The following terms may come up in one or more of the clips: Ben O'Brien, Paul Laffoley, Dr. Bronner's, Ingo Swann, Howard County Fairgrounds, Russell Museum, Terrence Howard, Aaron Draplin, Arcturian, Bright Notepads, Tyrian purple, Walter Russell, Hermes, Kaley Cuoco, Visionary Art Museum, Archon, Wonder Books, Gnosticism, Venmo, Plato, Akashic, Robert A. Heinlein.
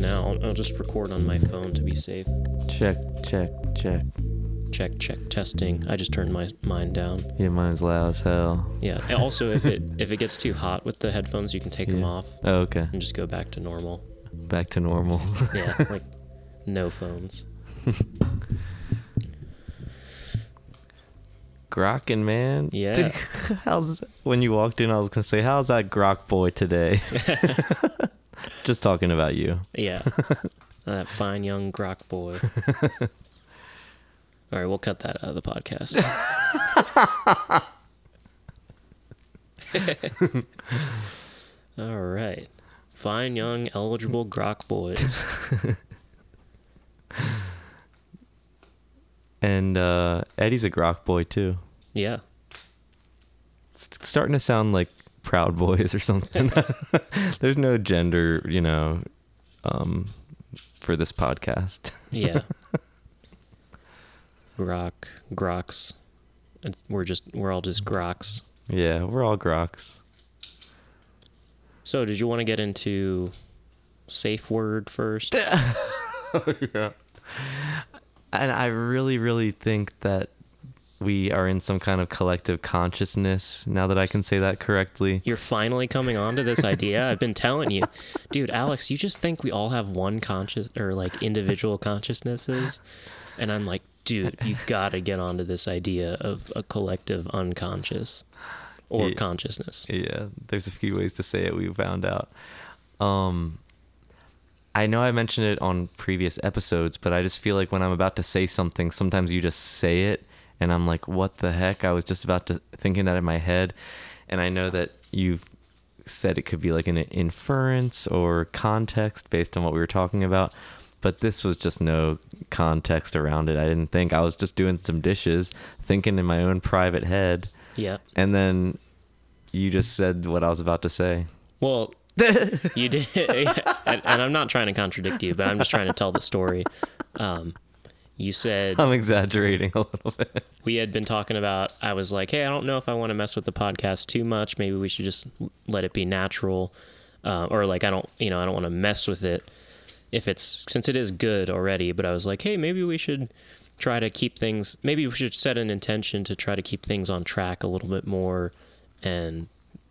now. I'll just record on my phone to be safe. Check, check, check. Check, check, testing. I just turned mine down. Yeah, mine's loud as hell. Yeah. And also, if it gets too hot with the headphones, you can take them off. Oh, okay. And just go back to normal. Back to normal. Yeah, like no phones. Grokking, man. Yeah. Dude, when you walked in, I was going to say, how's that grok boy today? Just talking about you. Yeah. That fine young grok boy. All right, we'll cut that out of the podcast. All right. Fine, young, eligible grok boys. And Eddie's a grok boy, too. Yeah. It's starting to sound like Proud Boys or something. There's no gender, for this podcast. Yeah. Groks. We're all just groks. Yeah, we're all groks. So, did you want to get into safe word first? Oh, yeah. And I really, really think that we are in some kind of collective consciousness now that I can say that correctly. You're finally coming on to this idea. I've been telling you. Dude, Alex, you just think we all have one conscious or like individual consciousnesses. And I'm like, dude, you gotta get onto this idea of a collective unconscious or consciousness. Yeah, there's a few ways to say it, we found out. I know I mentioned it on previous episodes, but I just feel like when I'm about to say something, sometimes you just say it, and I'm like, what the heck? I was just about to thinking that in my head, and I know that you've said it could be like an inference or context based on what we were talking about. But this was just no context around it. I didn't think. I was just doing some dishes, thinking in my own private head. Yeah. And then you just said what I was about to say. Well, you did. And I'm not trying to contradict you, but I'm just trying to tell the story. You said... I'm exaggerating a little bit. We had been talking about... I was like, hey, I don't know if I want to mess with the podcast too much. Maybe we should just let it be natural. Or like, I don't want to mess with it. Since it is good already, but I was like, hey, maybe we should try to keep things, maybe we should set an intention to try to keep things on track a little bit more and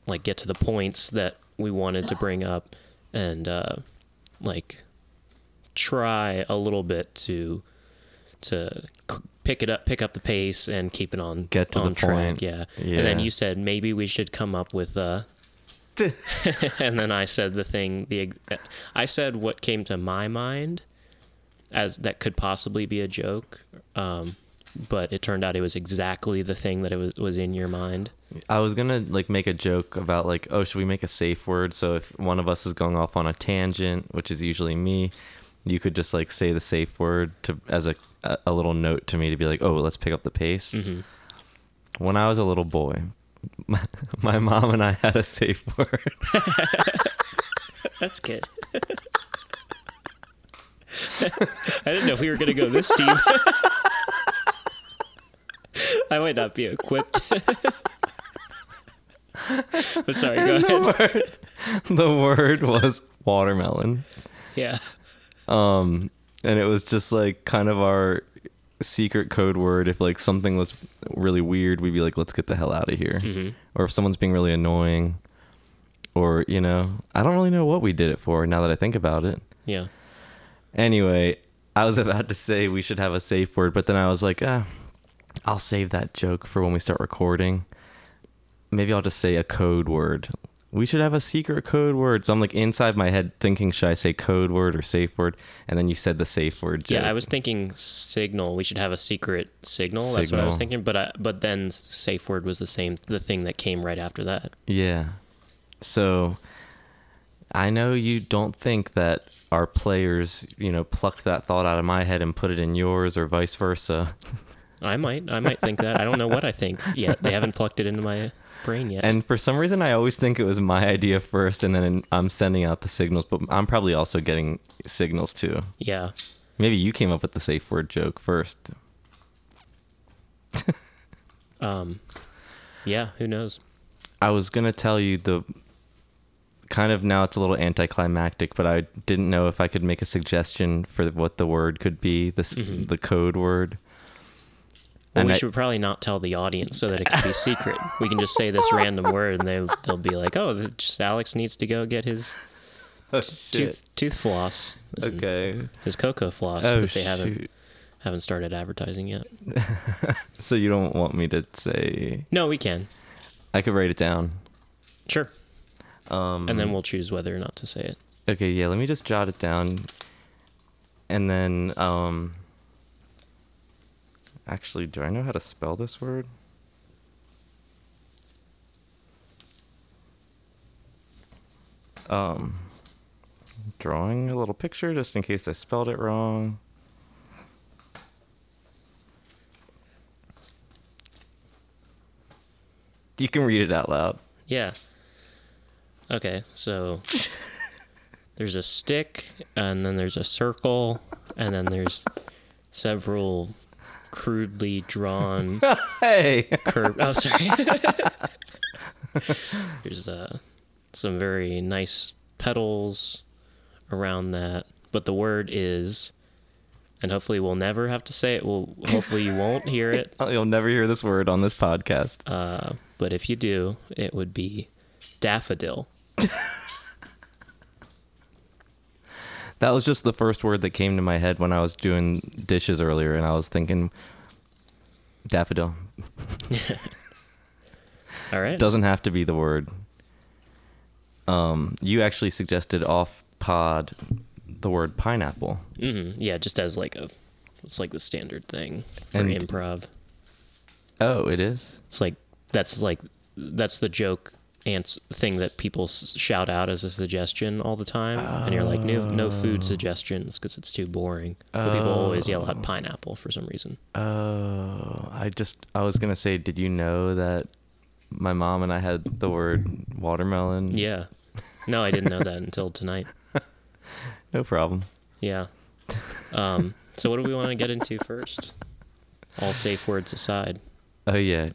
like get to the points that we wanted to bring up and like try a little bit to pick up the pace and keep it on, get to on the track. Yeah. And then you said, maybe we should come up with and then I said I said what came to my mind as that could possibly be a joke, but it turned out it was exactly the thing that it was in your mind. I was gonna like make a joke about like, oh, should we make a safe word? So if one of us is going off on a tangent, which is usually me, you could just like say the safe word to as a little note to me to be like, oh, let's pick up the pace. Mm-hmm. When I was a little boy, my mom and I had a safe word. That's good. I didn't know if we were going to go this deep. I might not be equipped. But sorry, go ahead. The word was watermelon. Yeah. And it was just like kind of our secret code word. If like something was really weird, we'd be like, let's get the hell out of here. Mm-hmm. Or if someone's being really annoying, or I don't really know what we did it for now that I think about it. Yeah. Anyway, I was about to say we should have a safe word, but then I was like, I'll save that joke for when we start recording. Maybe I'll just say a code word. We should have a secret code word. So I'm like inside my head thinking, should I say code word or safe word? And then you said the safe word joke. Yeah, I was thinking signal. We should have a secret signal. That's what I was thinking. But then safe word was the thing that came right after that. Yeah. So I know you don't think that our players, plucked that thought out of my head and put it in yours or vice versa. I might think that. I don't know what I think yet. They haven't plucked it into my brain yet. And for some reason, I always think it was my idea first, and then I'm sending out the signals, but I'm probably also getting signals too. Yeah. Maybe you came up with the safe word joke first. Yeah, who knows? I was going to tell you the kind of now it's a little anticlimactic, but I didn't know if I could make a suggestion for what the word could be, the code word. Well, and we should probably not tell the audience so that it can be secret. We can just say this random word and they'll be like, oh, just Alex needs to go get his tooth floss. Okay. His cocoa floss that they haven't started advertising yet. So you don't want me to say... No, we can. I could write it down. Sure. And then we'll choose whether or not to say it. Okay, yeah, let me just jot it down. And then... Actually, do I know how to spell this word? Drawing a little picture just in case I spelled it wrong. You can read it out loud. Yeah. Okay, so there's a stick, and then there's a circle, and then there's several... crudely drawn there's some very nice petals around that, but the word is, and hopefully we'll never have to say it, hopefully you won't hear it. You'll never hear this word on this podcast, but if you do, it would be daffodil. That was just the first word that came to my head when I was doing dishes earlier, and I was thinking daffodil. All right. Doesn't have to be the word. You actually suggested off pod the word pineapple. Mm-hmm. Yeah, just as like it's like the standard thing for improv. Oh, it is? It's like, that's the joke. Ants thing that people shout out as a suggestion all the time, and you're like, no food suggestions because it's too boring. But people always yell out pineapple for some reason. Oh, I was gonna say, did you know that my mom and I had the word watermelon? Yeah, no, I didn't know that until tonight. No problem. Yeah. So what do we want to get into first? All safe words aside. Oh yeah.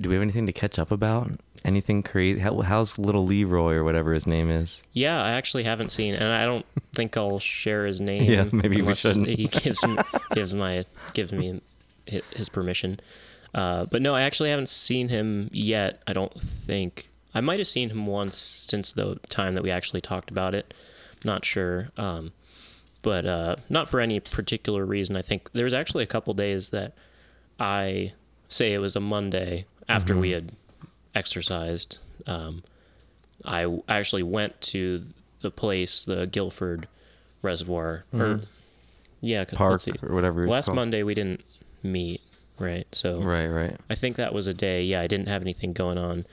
Do we have anything to catch up about? Anything crazy? How's little Leroy or whatever his name is? Yeah, I actually haven't seen, and I don't think I'll share his name. Yeah, maybe we shouldn't. He gives me his permission. But no, I actually haven't seen him yet. I don't think. I might have seen him once since the time that we actually talked about it. I'm not sure. But not for any particular reason. I think there was actually a couple days that I. Say it was a Monday after we had exercised. I actually went to the place, the Guilford Reservoir, Park or whatever. It's called. Monday we didn't meet, right? So right. I think that was a day. Yeah, I didn't have anything going on.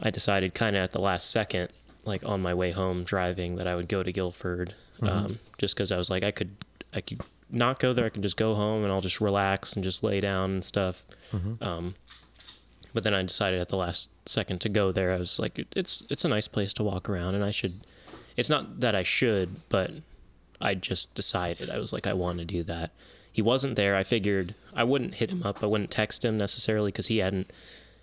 I decided kind of at the last second, like on my way home driving, that I would go to Guilford, just because I was like, I could not go there. I can just go home and I'll just relax and just lay down and stuff. But then I decided at the last second to go there. I was like, it's a nice place to walk around, and it's not that I should, but I just decided. I was like, I want to do that. He wasn't there. I figured I wouldn't hit him up. I wouldn't text him necessarily because he hadn't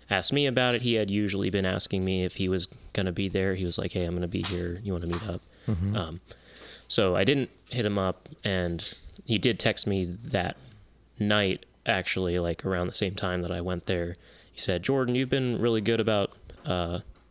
asked me about it. He had usually been asking me if he was going to be there. He was like, hey, I'm going to be here. You want to meet up? So I didn't hit him up, and he did text me that night, actually, like around the same time that I went there. He said, Jordan, you've been really good about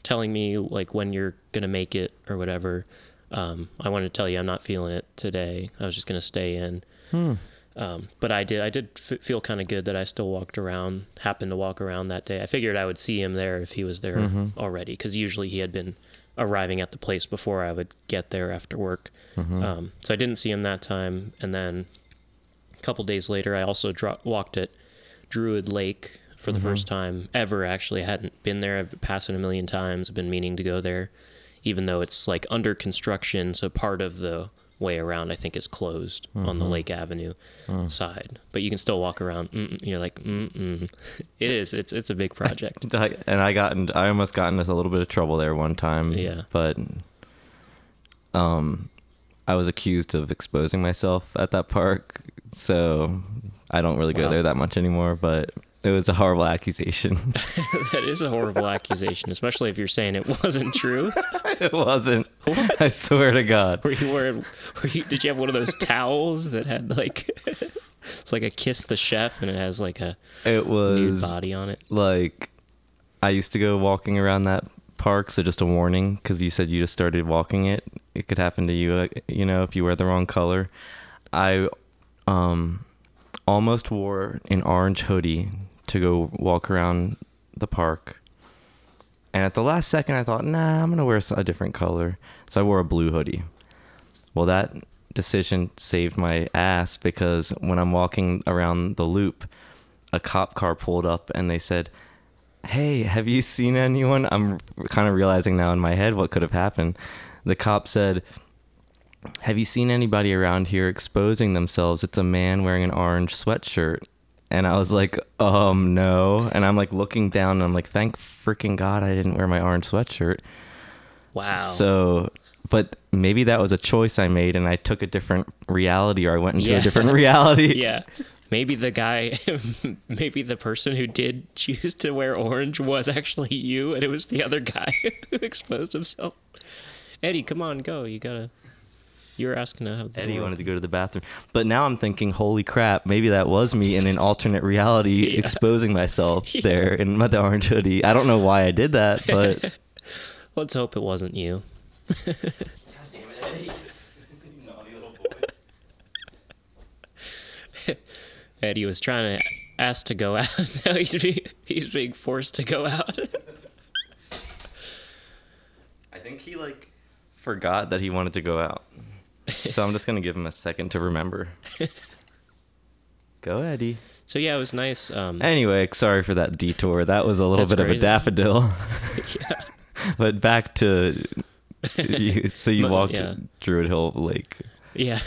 telling me like when you're going to make it or whatever. I wanted to tell you I'm not feeling it today. I was just going to stay in. But I did feel kind of good that I still happened to walk around that day. I figured I would see him there if he was there already, because usually he had been arriving at the place before I would get there after work. So I didn't see him that time. And then a couple days later, I also walked at Druid Lake for the first time ever. Actually, I hadn't been there. I've been passing a million times. I've been meaning to go there, even though it's like under construction. So part of the way around, I think, is closed on the Lake Avenue side, but you can still walk around. You're like, It is. It's a big project. And I almost got into a little bit of trouble there one time. Yeah. But, I was accused of exposing myself at that park, so I don't really go there that much anymore, but It was a horrible accusation. That is a horrible accusation, especially if you're saying it wasn't true. It wasn't. What? I swear to God. Were you wearing? Did you have one of those towels that had like? It's like a Kiss the Chef, and it has like a. It was nude body on it. Like, I used to go walking around that park, so just a warning, because you said you just started walking it. It could happen to you, you know, if you wear the wrong color. I, almost wore an orange hoodie to go walk around the park, and at the last second I thought, nah, I'm gonna wear a different color, so I wore a blue hoodie. Well, that decision saved my ass, because when I'm walking around the loop, a cop car pulled up and they said, hey, have you seen anyone? I'm kind of realizing now in my head what could have happened. The cop said, have you seen anybody around here exposing themselves? It's a man wearing an orange sweatshirt. And I was like, no. And I'm like looking down and I'm like, thank freaking God I didn't wear my orange sweatshirt. Wow. So, but maybe that was a choice I made and I took a different reality, or I went into a different reality. Yeah. Maybe the guy, maybe the person who did choose to wear orange was actually you, and it was the other guy who exposed himself. Eddie, come on, go. You were asking how Eddie wanted to go to the bathroom. But now I'm thinking, holy crap, maybe that was me in an alternate reality exposing myself there in my orange hoodie. I don't know why I did that, but... Let's hope it wasn't you. God damn it, Eddie. You naughty little boy. Eddie was trying to ask to go out. Now he's being forced to go out. I think he, like, forgot that he wanted to go out. So I'm just going to give him a second to remember. Go, Eddie. So, yeah, it was nice. Anyway, sorry for that detour. That was a little bit crazy. Of a daffodil. But back to... So you walked Druid Hill Lake. Yeah.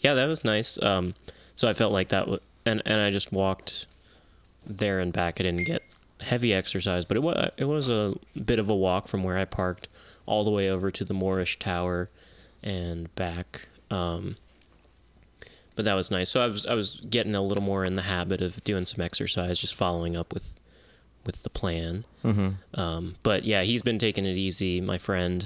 Yeah, that was nice. So I felt like that was... And I just walked there and back. I didn't get heavy exercise, but it was a bit of a walk from where I parked all the way over to the Moorish Tower and back, but that was nice. So I was getting a little more in the habit of doing some exercise, just following up with the plan. Mm-hmm. But yeah, he's been taking it easy, my friend.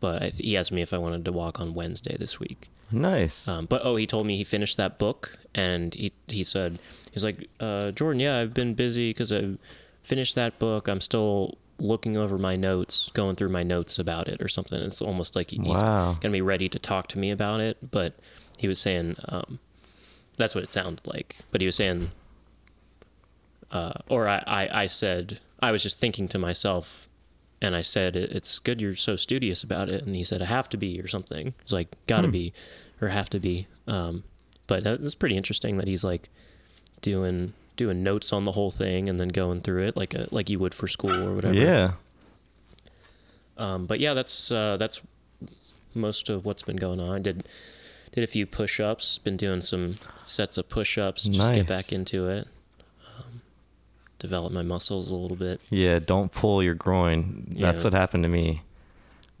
But he asked me if I wanted to walk on Wednesday this week. Nice. But he told me he finished that book, and he said, he's like, Jordan, yeah, I've been busy because I finished that book. I'm still looking over my notes, going through my notes about it or something. It's almost like he's going to be ready to talk to me about it. But he was saying, that's what it sounded like. But he was saying, or I said, I was just thinking to myself, and I said, it's good you're so studious about it. And he said, I have to be or something. It's like, gotta be or have to be. But that was pretty interesting that he's like doing notes on the whole thing and then going through it like you would for school or whatever. Yeah. But yeah, that's most of what's been going on. I did a few push-ups, been doing some sets of push-ups, just get back into it. Develop my muscles a little bit. Yeah, don't pull your groin. That's what happened to me.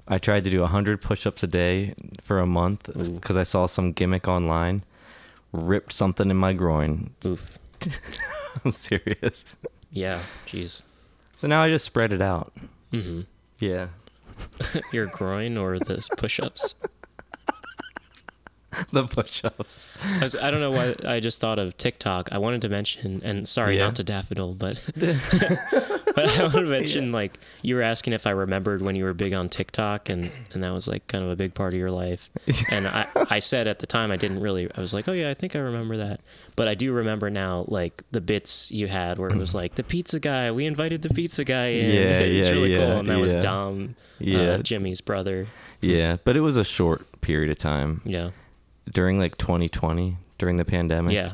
I tried to do 100 push-ups a day for a month because I saw some gimmick online. Ripped something in my groin. Oof. I'm serious. Yeah, jeez. So now I just spread it out. Mm-hmm. Yeah. Your groin or the push-ups? The push-ups. I don't know why I just thought of TikTok. I wanted to mention, and sorry not to daffodil, but I want to mention, like, you were asking if I remembered when you were big on TikTok, and that was like kind of a big part of your life. And I said at the time I didn't really, I was like, oh yeah, I think I remember that. But I do remember now, like, the bits you had where it was like, the pizza guy, we invited the pizza guy in. Yeah, it's really cool. And that was Dom, Jimmy's brother. Yeah, but it was a short period of time. Yeah. During like 2020, during the pandemic. Yeah.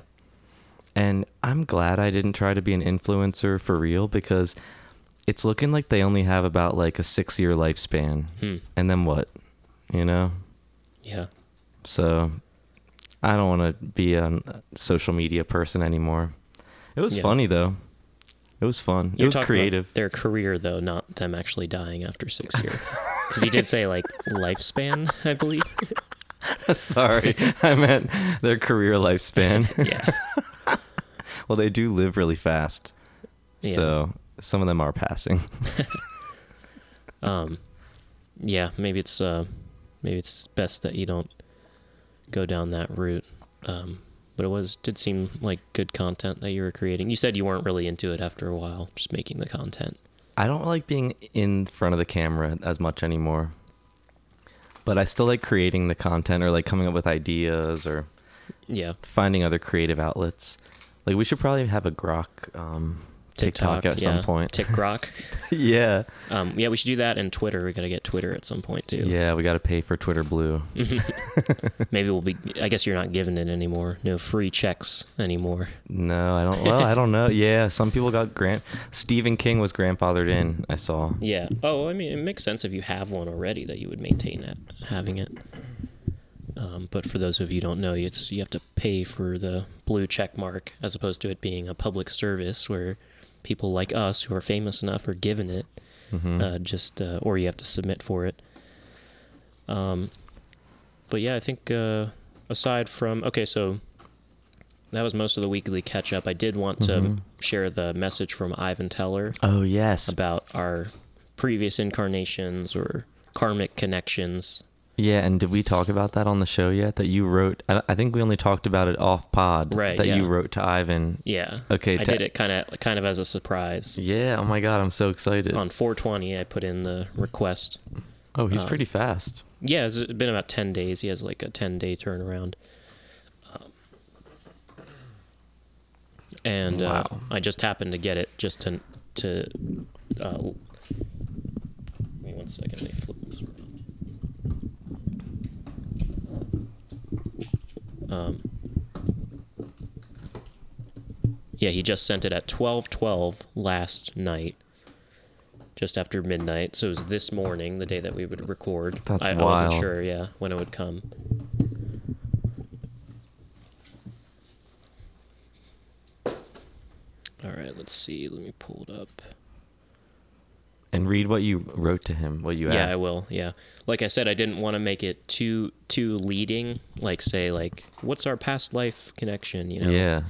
And I'm glad I didn't try to be an influencer for real, because it's looking like they only have about like a 6-year lifespan. And then what? You know? Yeah. So I don't want to be a social media person anymore. It was funny though. It was fun. It was creative. Their career though, not them actually dying after 6 years. Because you did say like lifespan, I believe. Sorry, I meant their career lifespan. Yeah. Well, they do live really fast. Yeah. So some of them are passing. Yeah, maybe it's best that you don't go down that route. But it did seem like good content that you were creating. You said you weren't really into it after a while, just making the content. I don't like being in front of the camera as much anymore, but I still like creating the content or like coming up with ideas or finding other creative outlets. Like we should probably have a grok, TikTok at some point. TikRok. Yeah, we should do that, and Twitter. We got to get Twitter at some point too. Yeah, we got to pay for Twitter Blue. Maybe we'll be, I guess you're not giving it anymore. No free checks anymore. No, I don't. Well, I don't know. Yeah, some people got Stephen King was grandfathered in, I saw. Yeah. Oh, I mean, it makes sense if you have one already that you would maintain it, having it. But for those of you who don't know, it's, you have to pay for the blue check mark as opposed to it being a public service where people like us who are famous enough are given it, or you have to submit for it. But yeah, I think aside from, okay, so that was most of the weekly catch up. I did want to share the message from Ivan Teller. Oh, yes. About our previous incarnations or karmic connections. Yeah, and did we talk about that on the show yet? That you wrote, I think we only talked about it off pod. Right. That you wrote to Ivan. Yeah. Okay. I did it kind of as a surprise. Yeah. Oh my God, I'm so excited. On 4/20, I put in the request. Oh, he's pretty fast. Yeah, it's been about 10 days. He has like a 10-day turnaround. Wow. I just happened to get it just to. Wait one second. Let me flip this around. Yeah, he just sent it at 12:12 last night, just after midnight. So it was this morning, the day that we would record. That's wild. I wasn't sure, when it would come. All right, let's see. Let me pull it up. And read what you wrote to him, what you asked. Yeah, I will, yeah. Like I said, I didn't want to make it too leading, like, what's our past life connection, you know? Yeah.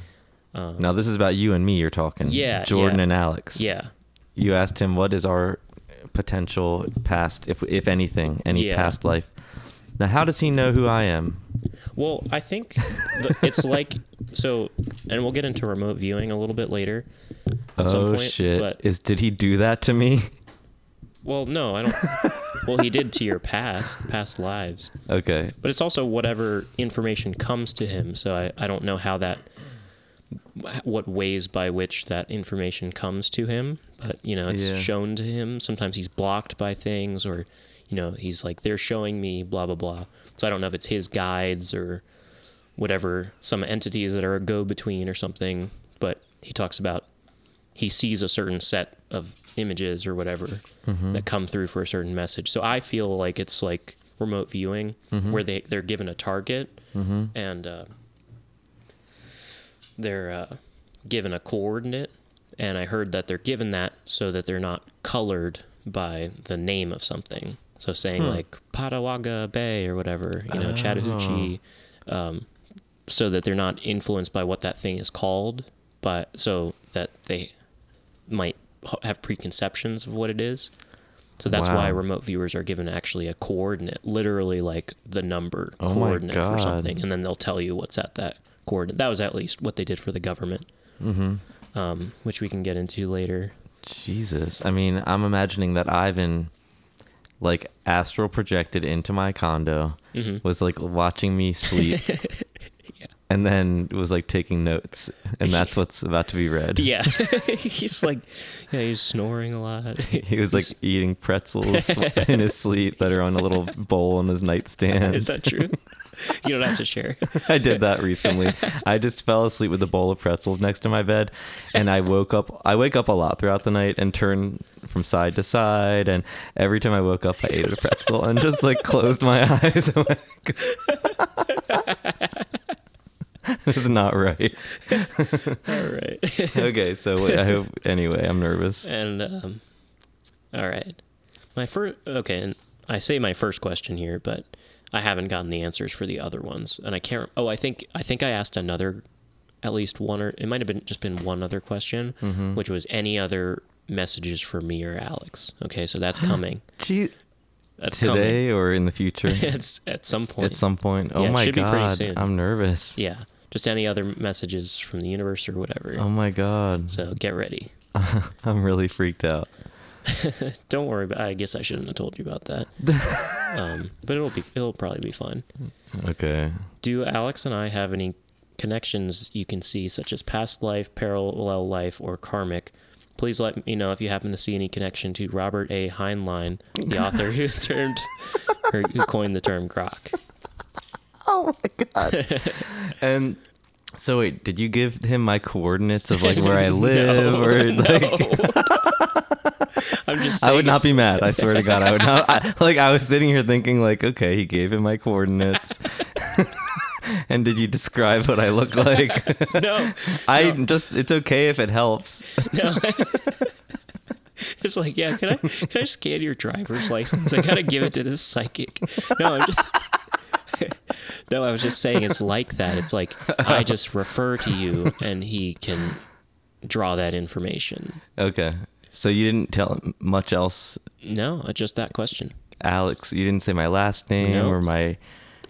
Now, this is about you and me you're talking. Yeah, Jordan and Alex. Yeah. You asked him, what is our potential past, if anything, past life? Now, how does he know who I am? Well, I think it's like, so, and we'll get into remote viewing a little bit later. At some point, shit. But, did he do that to me? Well, no, I don't. Well, he did to your past lives. Okay. But it's also whatever information comes to him. So I don't know what ways by which that information comes to him. But, you know, it's shown to him. Sometimes he's blocked by things or, you know, he's like, they're showing me blah, blah, blah. So I don't know if it's his guides or whatever, some entities that are a go-between or something. But he talks about he sees a certain set of images or whatever that come through for a certain message. So I feel like it's like remote viewing where they're given a target and they're given a coordinate. And I heard that they're given that so that they're not colored by the name of something. So saying like Patawaga Bay or whatever, you know, Chattahoochee, so that they're not influenced by what that thing is called. But so that they might have preconceptions of what it is. So that's why remote viewers are given actually a coordinate, literally like the number coordinate for something. And then they'll tell you what's at that coordinate. That was at least what they did for the government, which we can get into later. Jesus. I mean, I'm imagining that Ivan like astral projected into my condo, was like watching me sleep. And then was like taking notes, and that's what's about to be read. Yeah, he's like, he's snoring a lot. He was like eating pretzels in his sleep that are on a little bowl on his nightstand. Is that true? You don't have to share. I did that recently. I just fell asleep with a bowl of pretzels next to my bed, and I wake up a lot throughout the night and turn from side to side, and every time I woke up, I ate a pretzel and just like closed my eyes. And It's not right. All right. Okay, so I hope... Anyway, I'm nervous. And, all right. And I say my first question here, but I haven't gotten the answers for the other ones. And I can't... I think I asked another at least one, or it might have been just been one other question, mm-hmm. which was any other messages for me or Alex. Okay, so that's coming. That's today coming. Or in the future? It's at some point. At some point. Oh yeah, my God. Be pretty soon. I'm nervous. Yeah. Just any other messages from the universe or whatever. Oh my God. So get ready. I'm really freaked out. Don't worry about, I guess I shouldn't have told you about that. But it'll probably be fun. Okay. Do Alex and I have any connections you can see, such as past life, parallel life, or karmic? Please let me know if you happen to see any connection to Robert A. Heinlein, the author who coined the term grok. Oh my God. And so wait, did you give him my coordinates of like where I live? No, or like I'm just saying, I would not be mad. I swear to God, I would not. I was sitting here thinking like, okay, he gave him my coordinates. And did you describe what I look like? No. It's okay if it helps. No. It's like, yeah, can I scan your driver's license? I got to give it to this psychic. No, I was just saying it's like that. It's like, I just refer to you and he can draw that information. Okay. So you didn't tell him much else? No, just that question. Alex, you didn't say my last name or my...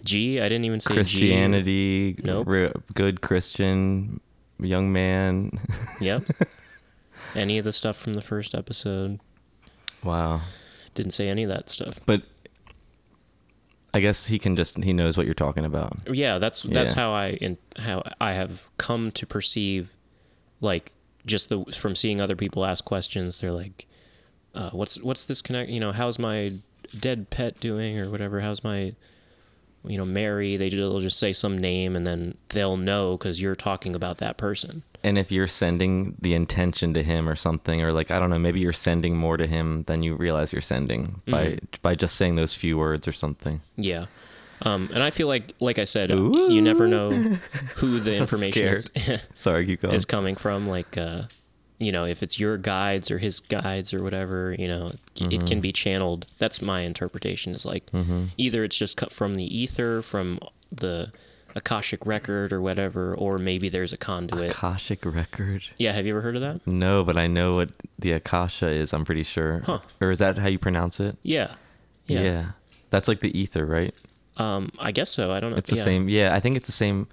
G, I didn't even say Christianity, G. Nope. Good Christian, young man. Yep. Any of the stuff from the first episode. Wow. Didn't say any of that stuff. But I guess he knows what you're talking about. Yeah, that's how I have come to perceive, like, just from seeing other people ask questions, they're like, what's this connect? You know, how's my dead pet doing or whatever? How's my... you know, Mary, they'll just say some name and then they'll know because you're talking about that person. And if you're sending the intention to him or something, or like, I don't know, maybe you're sending more to him than you realize you're sending by just saying those few words or something. Yeah. And I feel like I said, you never know who the information is coming from. Like, you know, if it's your guides or his guides or whatever, you know, it can be channeled. That's my interpretation, is like either it's just cut from the ether, from the Akashic record or whatever, or maybe there's a conduit. Akashic record? Yeah, have you ever heard of that? No, but I know what the Akasha is, I'm pretty sure. Huh. Or is that how you pronounce it? Yeah. Yeah. Yeah. That's like the ether, right? I guess so. I don't know. It's the same. Yeah, I think it's the same.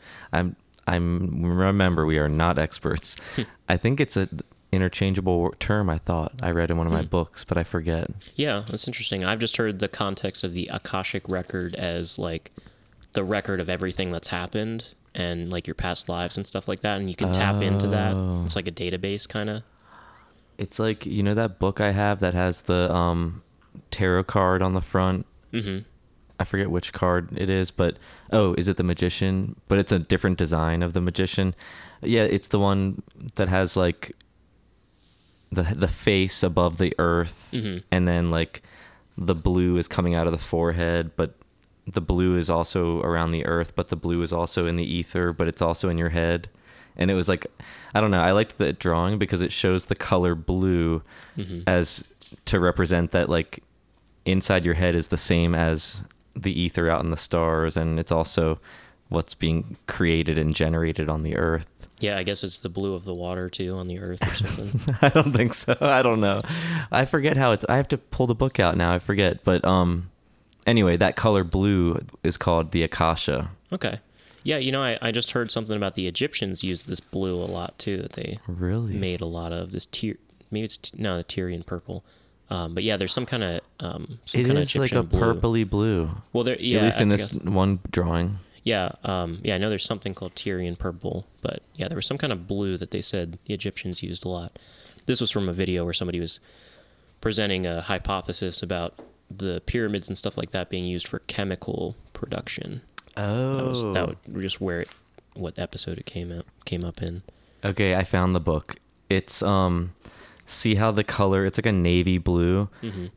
Remember, we are not experts. I think it's a... interchangeable term, I thought I read in one of my books, but I forget. Yeah, that's interesting. I've just heard the context of the Akashic record as like the record of everything that's happened and like your past lives and stuff like that, and you can tap into that. It's like a database, kind of. It's like, you know that book I have that has the tarot card on the front? I forget which card it is, but is it the Magician? But it's a different design of the Magician. Yeah, it's the one that has like the face above the earth, and then like the blue is coming out of the forehead, but the blue is also around the earth, but the blue is also in the ether, but it's also in your head. And it was like, I don't know, I liked the drawing because it shows the color blue as to represent that like inside your head is the same as the ether out in the stars, and it's also what's being created and generated on the earth. Yeah, I guess it's the blue of the water, too, on the earth or something. I don't think so. I don't know. I forget how I have to pull the book out now. I forget. But anyway, that color blue is called the Akasha. Okay. Yeah, you know, I just heard something about the Egyptians used this blue a lot, too, that they made a lot of. This the Tyrian purple. But yeah, there's some kind of Egyptian like a blue. Purpley blue. Well, at least in this one drawing. Yeah, I know there's something called Tyrian purple, but yeah, there was some kind of blue that they said the Egyptians used a lot. This was from a video where somebody was presenting a hypothesis about the pyramids and stuff like that being used for chemical production. Oh. That was just what episode it came up in. Okay, I found the book. It's, see how the color, it's like a navy blue,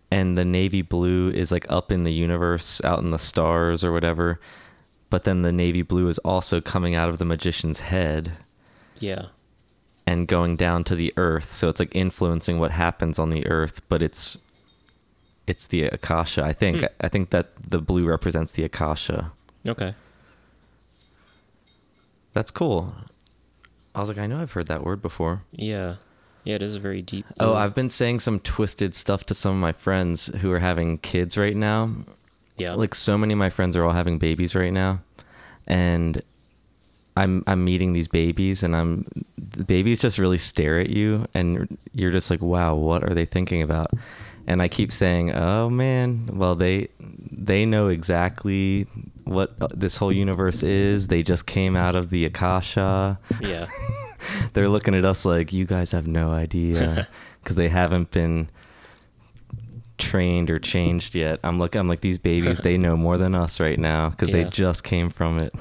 and the navy blue is like up in the universe, out in the stars or whatever. But then the navy blue is also coming out of the Magician's head. Yeah. And going down to the earth. So it's like influencing what happens on the earth, but it's the Akasha, I think. I think that the blue represents the Akasha. Okay. That's cool. I was like, I know I've heard that word before. Yeah. Yeah, it is a very deep word. Oh, I've been saying some twisted stuff to some of my friends who are having kids right now. Yeah. Like, so many of my friends are all having babies right now. And I'm meeting these babies, and the babies just really stare at you, and you're just like, wow, what are they thinking about? And I keep saying, oh man, well, they know exactly what this whole universe is. They just came out of the Akasha. Yeah. They're looking at us like, you guys have no idea, because they haven't been trained or changed yet. I'm like these babies, they know more than us right now, because they just came from it.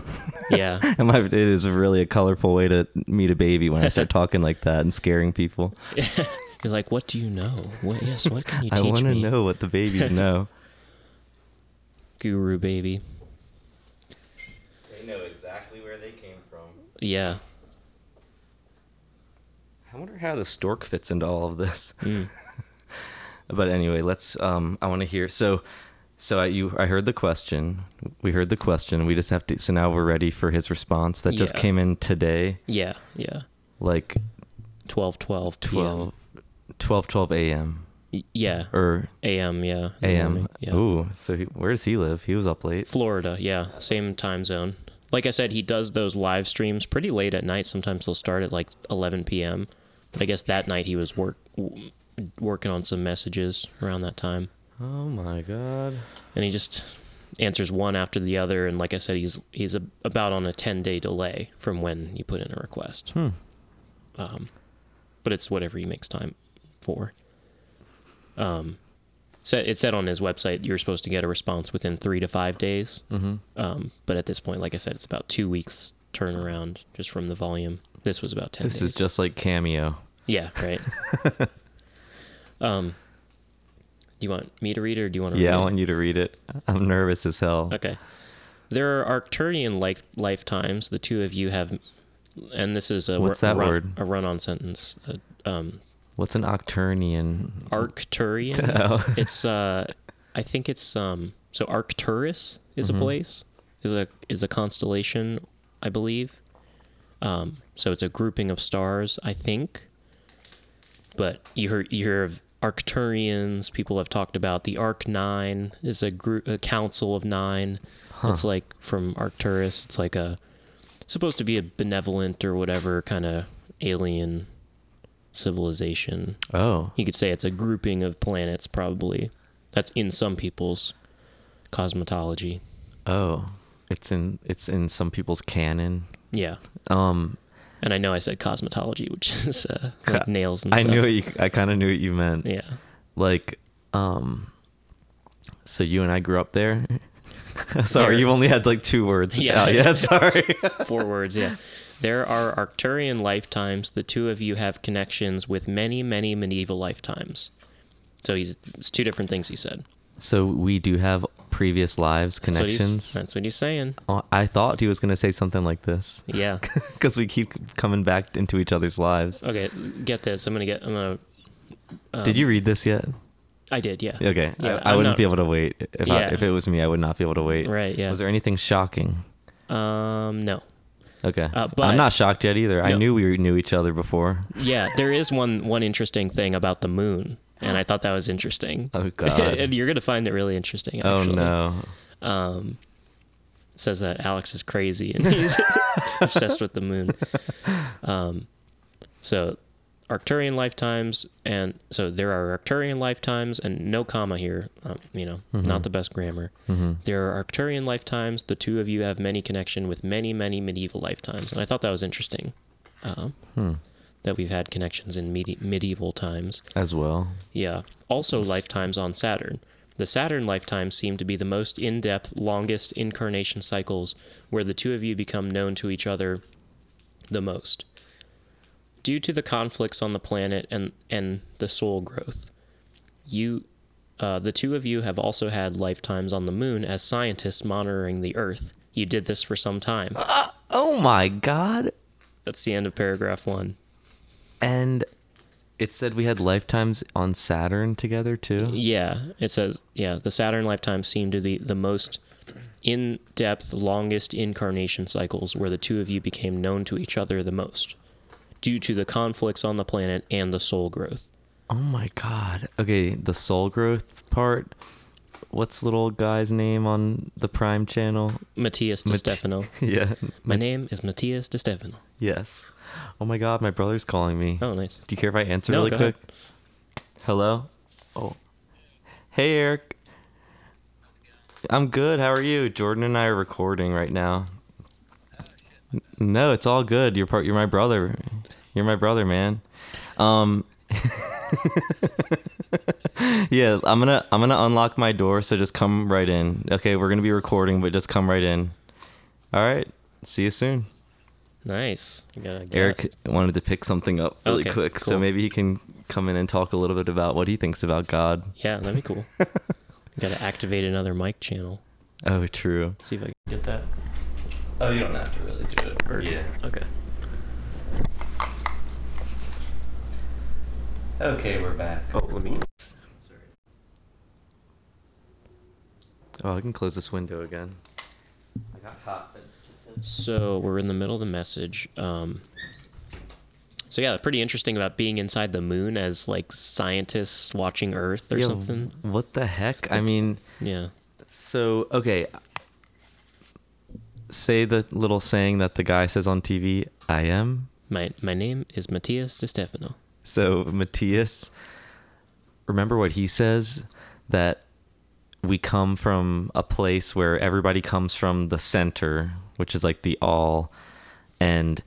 Yeah. And it is really a colorful way to meet a baby when I start talking like that and scaring people. You're like, what do you know? What can you teach me? I want to know what the babies know. Guru baby. They know exactly where they came from. Yeah. I wonder how the stork fits into all of this. Mm. But anyway, let's, I want to hear, I heard the question, we just have to, so now we're ready for his response that just came in today. Yeah, yeah. Like 12:12 a.m. Yeah. Or a.m., yeah. A.m. Yeah. Ooh, so where does he live? He was up late. Florida, yeah, same time zone. Like I said, he does those live streams pretty late at night. Sometimes they'll start at like 11 p.m., but I guess that night he was working on some messages around that time. Oh my god. And he just answers one after the other, and like I said, he's about on a 10-day delay from when you put in a request. But it's whatever he makes time for. So it said on his website you're supposed to get a response within 3 to 5 days. But at this point, like I said, it's about 2 weeks turnaround just from the volume. This was about 10 days. This is just like Cameo. Yeah, right. Do you want me to read it, or do you want to read it? Yeah, I want you to read it. I'm nervous as hell. Okay. There are Arcturian lifetimes the two of you have, and this is a run-on sentence. What's an Arcturian? Arcturian? Oh. It's I think it's so Arcturus is a place, is a constellation, I believe. So it's a grouping of stars, I think. But you hear of Arcturians. People have talked about the Arc 9 is a council of 9. Huh. It's like from Arcturus. It's like supposed to be a benevolent or whatever kind of alien civilization. Oh, you could say it's a grouping of planets, probably. That's in some people's cosmetology. Oh, it's in some people's canon. Yeah. And I know I said cosmetology, which is like nails and stuff. I kind of knew what you meant. Yeah. Like, so you and I grew up there? Sorry, you've only had like 2 words. Yeah. Oh, yeah, sorry. 4 words, yeah. There are Arcturian lifetimes. The two of you have connections with many, many medieval lifetimes. So it's 2 different things he said. So we do have previous lives connections. That's what he's saying. I thought he was going to say something like this. Yeah. Because we keep coming back into each other's lives. Okay, get this. I'm gonna Did you read this yet? I did, yeah. Okay. Yeah, I wouldn't be able to wait. If it was me, I would not be able to wait. Right, yeah. Was there anything shocking? No. Okay. But I'm not shocked yet either. No. I knew we knew each other before. Yeah, there is one interesting thing about the moon. And I thought that was interesting. Oh, God. And you're going to find it really interesting, actually. Oh, no. It says that Alex is crazy and he's obsessed with the moon. So Arcturian lifetimes. And so there are Arcturian lifetimes, and no comma here. Not the best grammar. Mm-hmm. There are Arcturian lifetimes. The two of you have many connection with many, many medieval lifetimes. And I thought that was interesting. That we've had connections in medieval times. As well. Yeah. Also lifetimes on Saturn. The Saturn lifetimes seem to be the most in-depth, longest incarnation cycles where the two of you become known to each other the most. Due to the conflicts on the planet and the soul growth, the two of you have also had lifetimes on the moon as scientists monitoring the Earth. You did this for some time. Oh my God. That's the end of paragraph 1. And it said we had lifetimes on Saturn together, too? Yeah. It says, the Saturn lifetimes seem to be the most in-depth, longest incarnation cycles where the two of you became known to each other the most. due to the conflicts on the planet and the soul growth. Oh my God. Okay, the soul growth part. What's little guy's name on the Prime channel? Matías De Stefano. Yeah. My name is Matías De Stefano. Yes. Oh my God, my brother's calling me. Oh, nice. Do you care if I answer really quick? Ahead. Hello? Oh. Hey, Eric. I'm good. How are you? Jordan and I are recording right now. Oh, shit. No, it's all good. You're my brother. You're my brother, man. Yeah, I'm gonna unlock my door, so just come right in. Okay, we're gonna be recording, but just come right in. All right, see you soon. Nice. You got a guest. Eric wanted to pick something up really quick, cool. So maybe he can come in and talk a little bit about what he thinks about God. Yeah, that'd be cool. Got to activate another mic channel. Oh, true. See if I can get that. Oh, you don't have to really do it. Or, yeah. Okay. Okay, we're back. Oh, let me... Sorry. Oh, I can close this window again. I got hot, but it's... So, we're in the middle of the message. So, yeah, pretty interesting about being inside the moon as, like, scientists watching Earth or something. What the heck? I mean... Yeah. So, okay. Say the little saying that the guy says on TV, I am... My name is Matías De Stefano. So Matías, remember what he says, that we come from a place where everybody comes from the center, which is like the all, and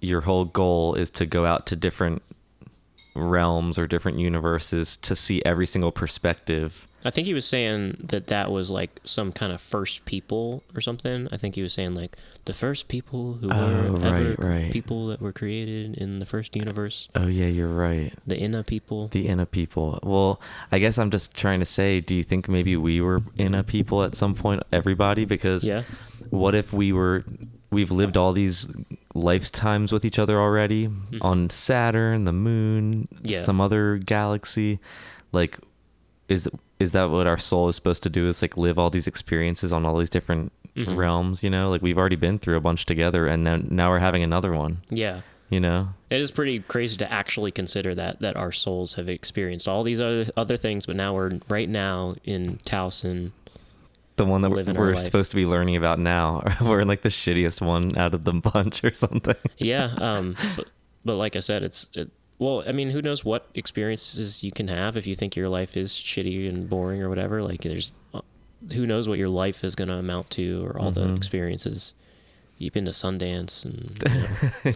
your whole goal is to go out to different realms or different universes to see every single perspective. I think he was saying that was like some kind of first people or something. I think he was saying like the first people who were people that were created in the first universe. Oh yeah, you're right. The inner people. The inner people. Well, I guess I'm just trying to say, do you think maybe we were inner people at some point, everybody? Because what if we've lived all these lifetimes with each other already on Saturn, the moon, some other galaxy, like... Is that what our soul is supposed to do, is like live all these experiences on all these different realms, you know? Like we've already been through a bunch together and now we're having another one. Yeah. You know? It is pretty crazy to actually consider that our souls have experienced all these other things, but now we're right now in Towson. The one that we're supposed to be learning about now. We're in like the shittiest one out of the bunch or something. Yeah. But like I said, well, I mean, who knows what experiences you can have if you think your life is shitty and boring or whatever. Like, who knows what your life is going to amount to, or all the expences. You've been to Sundance, and you know,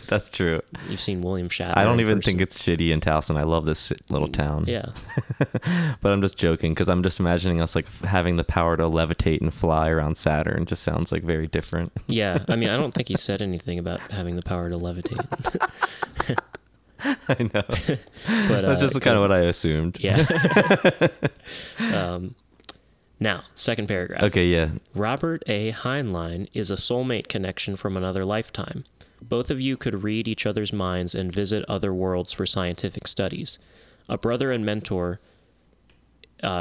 that's true. You've seen William Shatner. I don't even think it's shitty in Towson. I love this little town. Yeah, but I'm just joking because I'm just imagining us like having the power to levitate and fly around Saturn. Just sounds like very different. Yeah, I mean, I don't think he said anything about having the power to levitate. I know. But, that's just kind of what I assumed. Yeah. Now, second paragraph. Okay, yeah. Robert A. Heinlein is a soulmate connection from another lifetime. Both of you could read each other's minds and visit other worlds for scientific studies. A brother and mentor,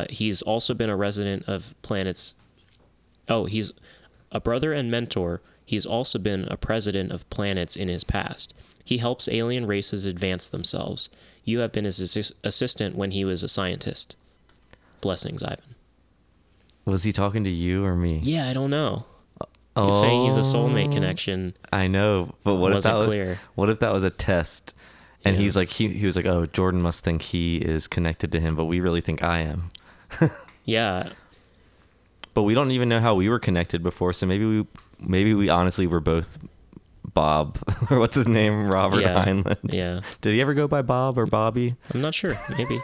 he's also been a president of planets in his past. He helps alien races advance themselves. You have been his assistant when he was a scientist. Blessings, Ivan. Was he talking to you or me? Yeah, I don't know. Oh, he's saying he's a soulmate connection. I know, but what if that was a test? And he's like, he was like, oh, Jordan must think he is connected to him, but we really think I am. Yeah. But we don't even know how we were connected before, so maybe we honestly were both Bob, or what's his name, Robert Heinlein. Yeah. Did he ever go by Bob or Bobby? I'm not sure. Maybe.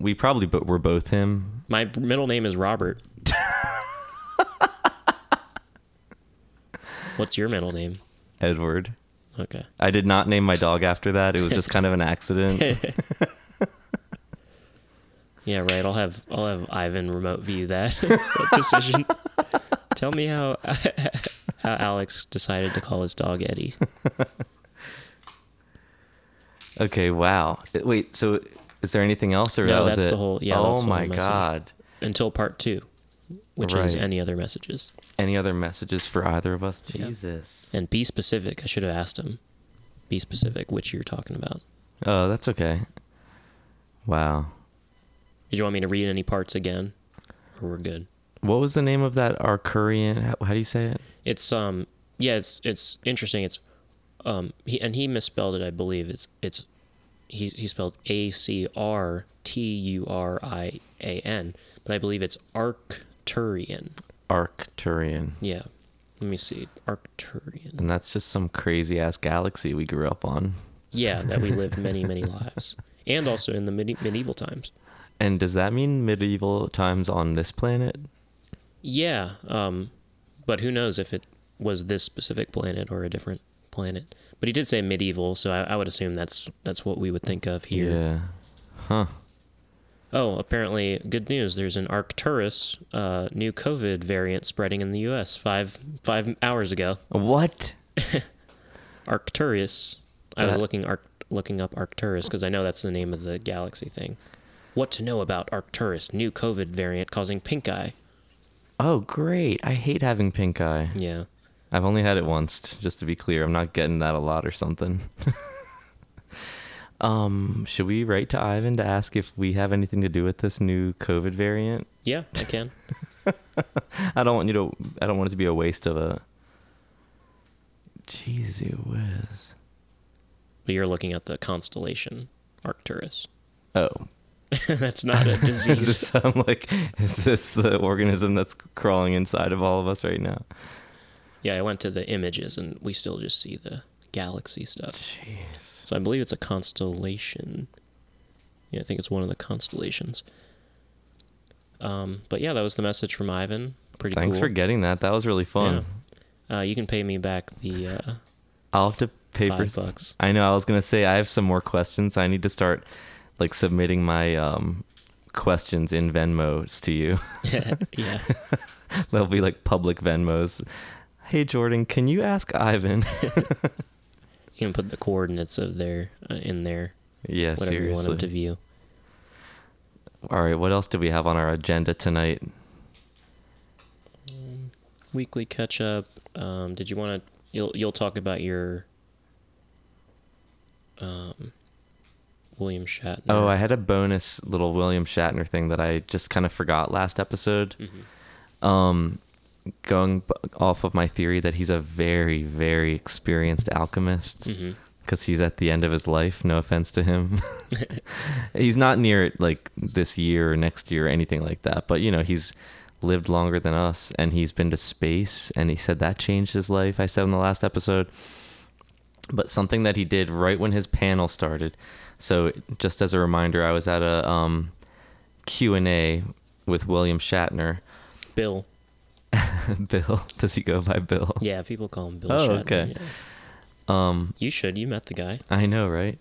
We probably were both him. My middle name is Robert. What's your middle name? Edward. Okay. I did not name my dog after that. It was just kind of an accident. Yeah, right. I'll have Ivan remote view that decision. Tell me how Alex decided to call his dog Eddie. Okay, wow. Wait, so is there anything else? Or no, that's it? The whole... Yeah, oh my God. Until part 2, which is any other messages. Any other messages for either of us? Jesus. Yeah. And be specific. I should have asked him. be specific which you're talking about. Oh, that's okay. Wow. Did you want me to read any parts again? Or we're good. What was the name of that Arcturian? How do you say it? It's, yeah, it's interesting. It's, he misspelled it, I believe. It's, he spelled A-C-R-T-U-R-I-A-N, but I believe it's Arcturian. Arcturian. Yeah. Let me see. Arcturian. And that's just some crazy ass galaxy we grew up on. Yeah, that we lived many, many lives. And also in the medieval times. And does that mean medieval times on this planet? Yeah, but who knows if it was this specific planet or a different planet. But he did say medieval, so I would assume that's what we would think of here. Yeah. Huh. Oh, apparently, good news. There's an Arcturus new COVID variant spreading in the U.S. five hours ago. What? Arcturus. I was looking up Arcturus because I know that's the name of the galaxy thing. What to know about Arcturus, new COVID variant causing pink eye. Oh, great. I hate having pink eye. Yeah. I've only had it once, just to be clear. I'm not getting that a lot or something. Should we write to Ivan to ask if we have anything to do with this new COVID variant? Yeah, I can. I don't want it to be a waste of a... Jeez, it was. But you're looking at the constellation Arcturus. Oh. That's not a disease. I'm like, is this the organism that's crawling inside of all of us right now? Yeah, I went to the images, and we still just see the galaxy stuff. Jeez. So I believe it's a constellation. Yeah, I think it's one of the constellations. But yeah, that was the message from Ivan. Pretty cool. Thanks for getting that. That was really fun. Yeah. You can pay me back the... I'll have to pay $5. I know. I was going to say, I have some more questions. I need to start... like submitting my questions in Venmos to you. Yeah. They'll be like public Venmos. Hey, Jordan, can you ask Ivan? You can put the coordinates of their in there. Yeah, whatever seriously. You want them to view. All right, what else do we have on our agenda tonight? Weekly catch up. Did you want to? You'll talk about your. William Shatner. Oh, I had a bonus little William Shatner thing that I just kind of forgot last episode. Mm-hmm. Going off of my theory that he's a very, very experienced alchemist because he's at the end of his life. No offense to him. He's not near it like this year or next year or anything like that. But, you know, he's lived longer than us and he's been to space and he said that changed his life. I said in the last episode. But something that he did right when his panel started. So just as a reminder, I was at a Q&A with William Shatner. Bill. Bill. Does he go by Bill? Yeah, people call him Bill Shatner. Oh, okay. Yeah. You should. You met the guy. I know, right?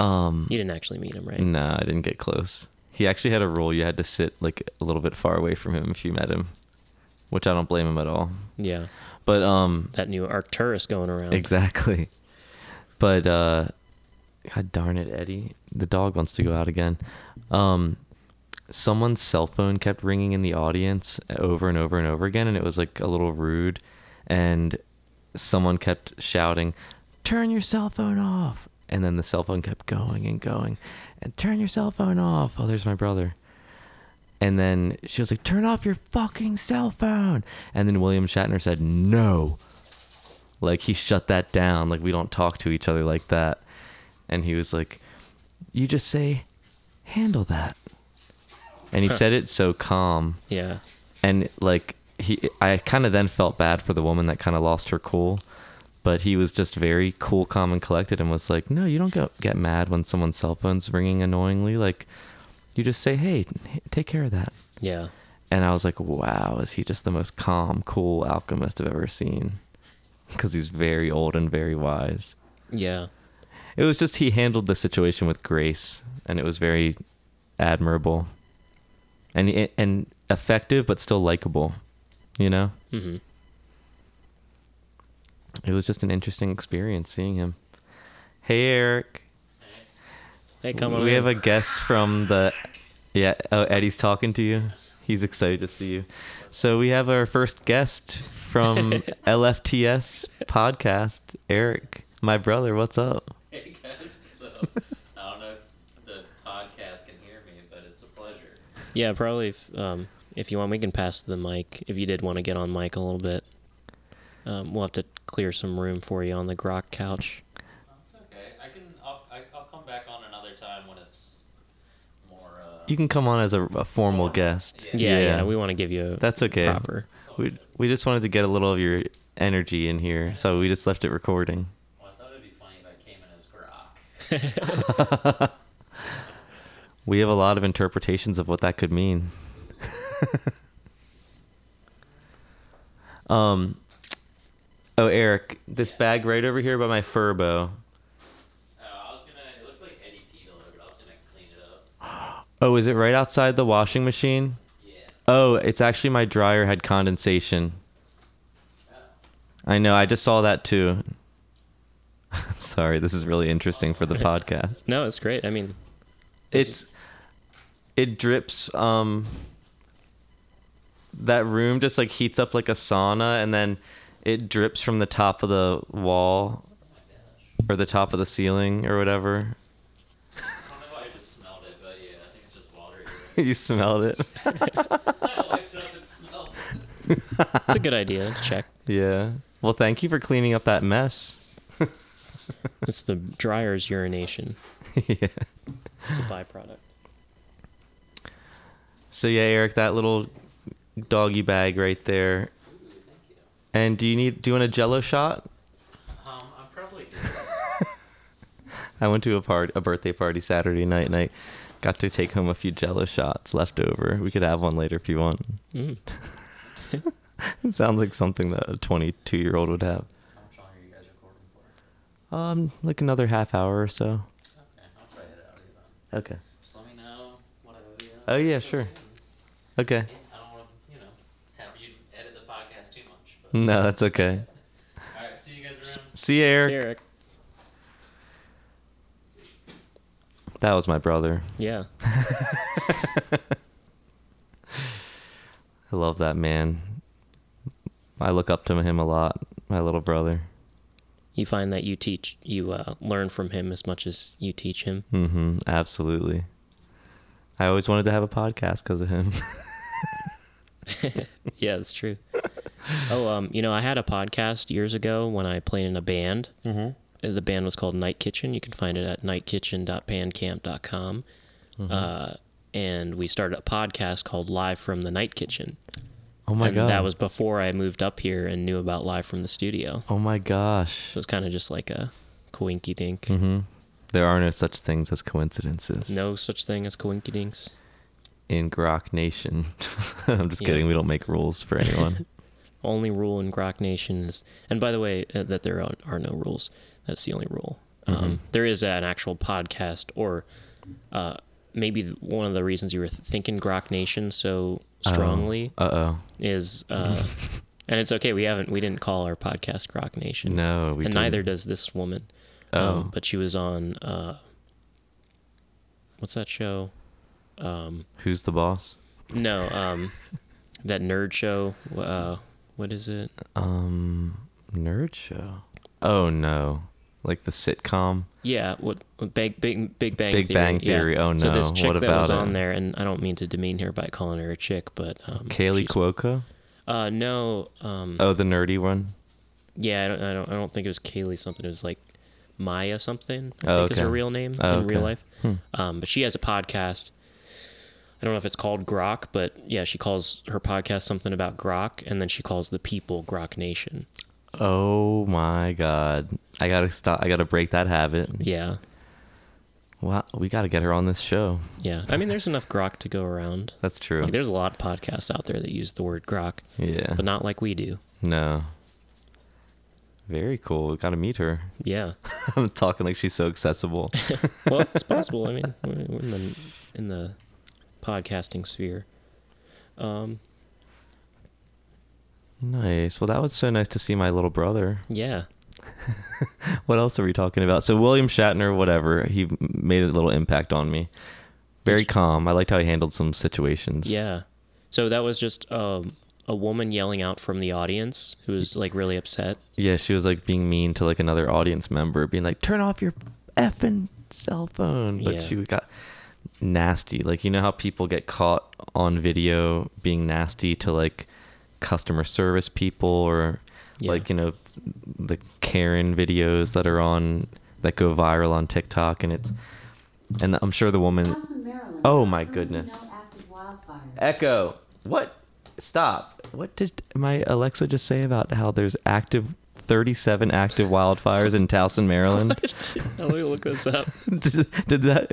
You didn't actually meet him, right? No, I didn't get close. He actually had a rule. You had to sit like a little bit far away from him if you met him, which I don't blame him at all. Yeah. But that new Arcturus going around. Exactly. But... God darn it, Eddie. The dog wants to go out again. Someone's cell phone kept ringing in the audience over and over and over again, and it was like a little rude. And someone kept shouting, "Turn your cell phone off!" And then the cell phone kept going and going. And turn your cell phone off. Oh, there's my brother. And then she was like, "Turn off your fucking cell phone!" And then William Shatner said, "No." Like he shut that down. Like we don't talk to each other like that. And he was like, "You just say, handle that." And he said it so calm. Yeah. And like I kind of then felt bad for the woman that kind of lost her cool, but he was just very cool, calm, and collected, and was like, "No, you don't get mad when someone's cell phone's ringing annoyingly. Like, you just say, hey, take care of that." Yeah. And I was like, "Wow, is he just the most calm, cool alchemist I've ever seen?" Because he's very old and very wise. Yeah. It was just he handled the situation with grace, and it was very admirable and effective, but still likable, you know? Mm-hmm. It was just an interesting experience seeing him. Hey, Eric. Hey, come on. We have a guest from the... Yeah, oh, Eddie's talking to you. He's excited to see you. So we have our first guest from LFTS podcast, Eric. My brother, what's up? Hey guys, what's up? I don't know if the podcast can hear me, but it's a pleasure. Yeah, probably if you want, we can pass the mic. If you did want to get on mic a little bit, we'll have to clear some room for you on the grok couch. It's okay. I'll come back on another time when it's more. You can come on as a formal guest. Yeah, we want to give you. That's okay. Proper. We just wanted to get a little of your energy in here, so we just left it recording. Well, I thought it'd be funny if I came in as grok. We have a lot of interpretations of what that could mean. Oh, Eric, this bag right over here by my Furbo. It looked like Eddie peed all over it. I was gonna clean it up. Oh, is it right outside the washing machine? Yeah. Oh, it's actually my dryer had condensation. Oh. I know, I just saw that too. Sorry, this is really interesting for the podcast. No, it's great. I mean, it drips. That room just like heats up like a sauna, and then it drips from the top of the wall or the top of the ceiling or whatever. I don't know why I just smelled it, but yeah, I think it's just water here. You smelled it? I wiped it up and smelled it. It's a good idea. Check. Yeah. Well, thank you for cleaning up that mess. It's the dryer's urination. Yeah. It's a byproduct. So yeah, Eric, that little doggy bag right there. Ooh, thank you. And do you want a Jello shot? I probably do. I went to a birthday party Saturday night, and I got to take home a few Jello shots left over. We could have one later if you want. Mm. It sounds like something that a 22-year-old would have. How much longer are you guys recording for? Like another half hour or so. Okay, I'll try it out then. Okay. Just let me know what I owe you. Oh yeah, sure. Okay. No, that's okay. All right, see you guys around. See you, Eric. Eric. That was my brother. Yeah. I love that man. I look up to him a lot, my little brother. You find that you learn from him as much as you teach him? Mm-hmm, absolutely. I always wanted to have a podcast because of him. Yeah, that's true. Oh, I had a podcast years ago when I played in a band. Mm-hmm. The band was called Night Kitchen. You can find it at nightkitchen.bandcamp.com. Mm-hmm. And we started a podcast called Live from the Night Kitchen. Oh my God. That was before I moved up here and knew about Live from the Studio. Oh my gosh. So it's kind of just like a coinkydink. Mm-hmm. There are no such things as coincidences. No such thing as coinkydinks. In Grok Nation. I'm just kidding. We don't make rules for anyone. Only rule in Grok Nation is, and by the way, that there are no rules. That's the only rule. Mm-hmm. There is an actual podcast, or maybe one of the reasons you were thinking Grok Nation so strongly. Is and it's okay. We didn't call our podcast Grok Nation. No, we didn't. And neither does this woman. But she was on what's that show? Who's the Boss? No, that nerd show. What is it? Nerd show. Oh no, like the sitcom. Yeah, what Big Bang Theory. Yeah. Oh no, so this chick on there, and I don't mean to demean her by calling her a chick, but Kaley Cuoco. No. The nerdy one. Yeah, I don't think it was Kaley something. It was like Maya something. I think is her real name in real life. Hmm. But she has a podcast. I don't know if it's called Grok, but yeah, she calls her podcast something about Grok, and then she calls the people Grok Nation. Oh my God. I gotta stop. I gotta break that habit. Yeah. Wow. We gotta get her on this show. Yeah. I mean, there's enough Grok to go around. That's true. Like, there's a lot of podcasts out there that use the word Grok. Yeah. But not like we do. No. Very cool. We gotta meet her. Yeah. I'm talking like she's so accessible. Well, it's possible. I mean, we're in the podcasting sphere. Nice. Well, that was so nice to see my little brother. Yeah. What else are we talking about? So William Shatner, whatever, he made a little impact on me. Very calm. I liked how he handled some situations. Yeah. So that was just a woman yelling out from the audience who was like really upset. Yeah, she was like being mean to like another audience member, being like, "Turn off your effing cell phone." But she got nasty. Like, you know how people get caught on video being nasty to like customer service people, or like, you know, the Karen videos that are on, that go viral on TikTok, and it's, and I'm sure the woman, oh my goodness, echo, what, stop, what did my Alexa just say about how there's 37 active wildfires in Towson, Maryland? Let me look this up.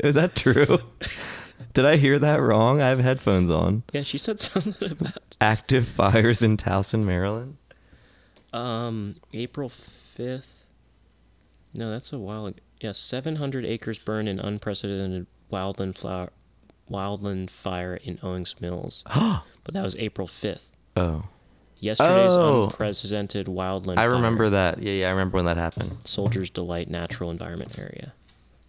Was that true? Did I hear that wrong? I have headphones on. Yeah, she said something about active fires in Towson, Maryland. April 5th. No, that's a while ago. Yeah, 700 acres burned in unprecedented wildland fire in Owings Mills. But that was April 5th. Oh. Yesterday's unprecedented wildland fire. I remember that. Yeah, I remember when that happened. Soldiers Delight Natural Environment Area.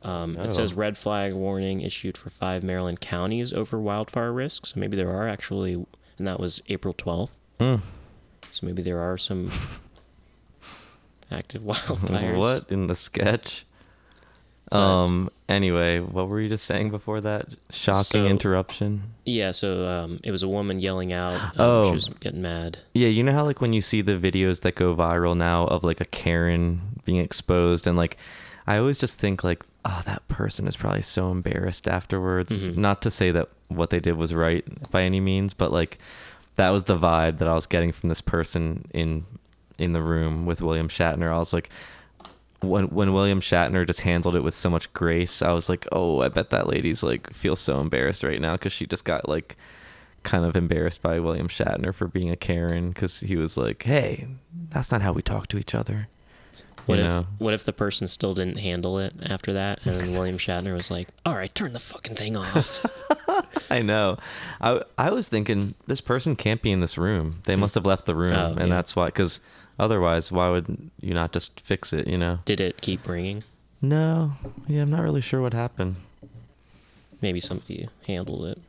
It says red flag warning issued for 5 Maryland counties over wildfire risks. So maybe there are actually, and that was April 12th. So maybe there are some active wildfires. What in the sketch? Anyway, what were you just saying before that shocking interruption? Yeah. So, it was a woman yelling out, she was getting mad. Yeah. You know how, like, when you see the videos that go viral now of like a Karen being exposed, and like, I always just think like, oh, that person is probably so embarrassed afterwards. Not to say that what they did was right by any means, but like, that was the vibe that I was getting from this person in the room with William Shatner. I was like, when William Shatner just handled it with so much grace, I was like, oh, I bet that lady's like feels so embarrassed right now, because she just got like kind of embarrassed by William Shatner for being a Karen, because he was like, hey, that's not how we talk to each other. What if the person still didn't handle it after that, and then William Shatner was like, all right, turn the fucking thing off. I know. I was thinking, this person can't be in this room. They must have left the room, that's why, because otherwise, why would you not just fix it, you know? Did it keep ringing? No. Yeah, I'm not really sure what happened. Maybe somebody handled it.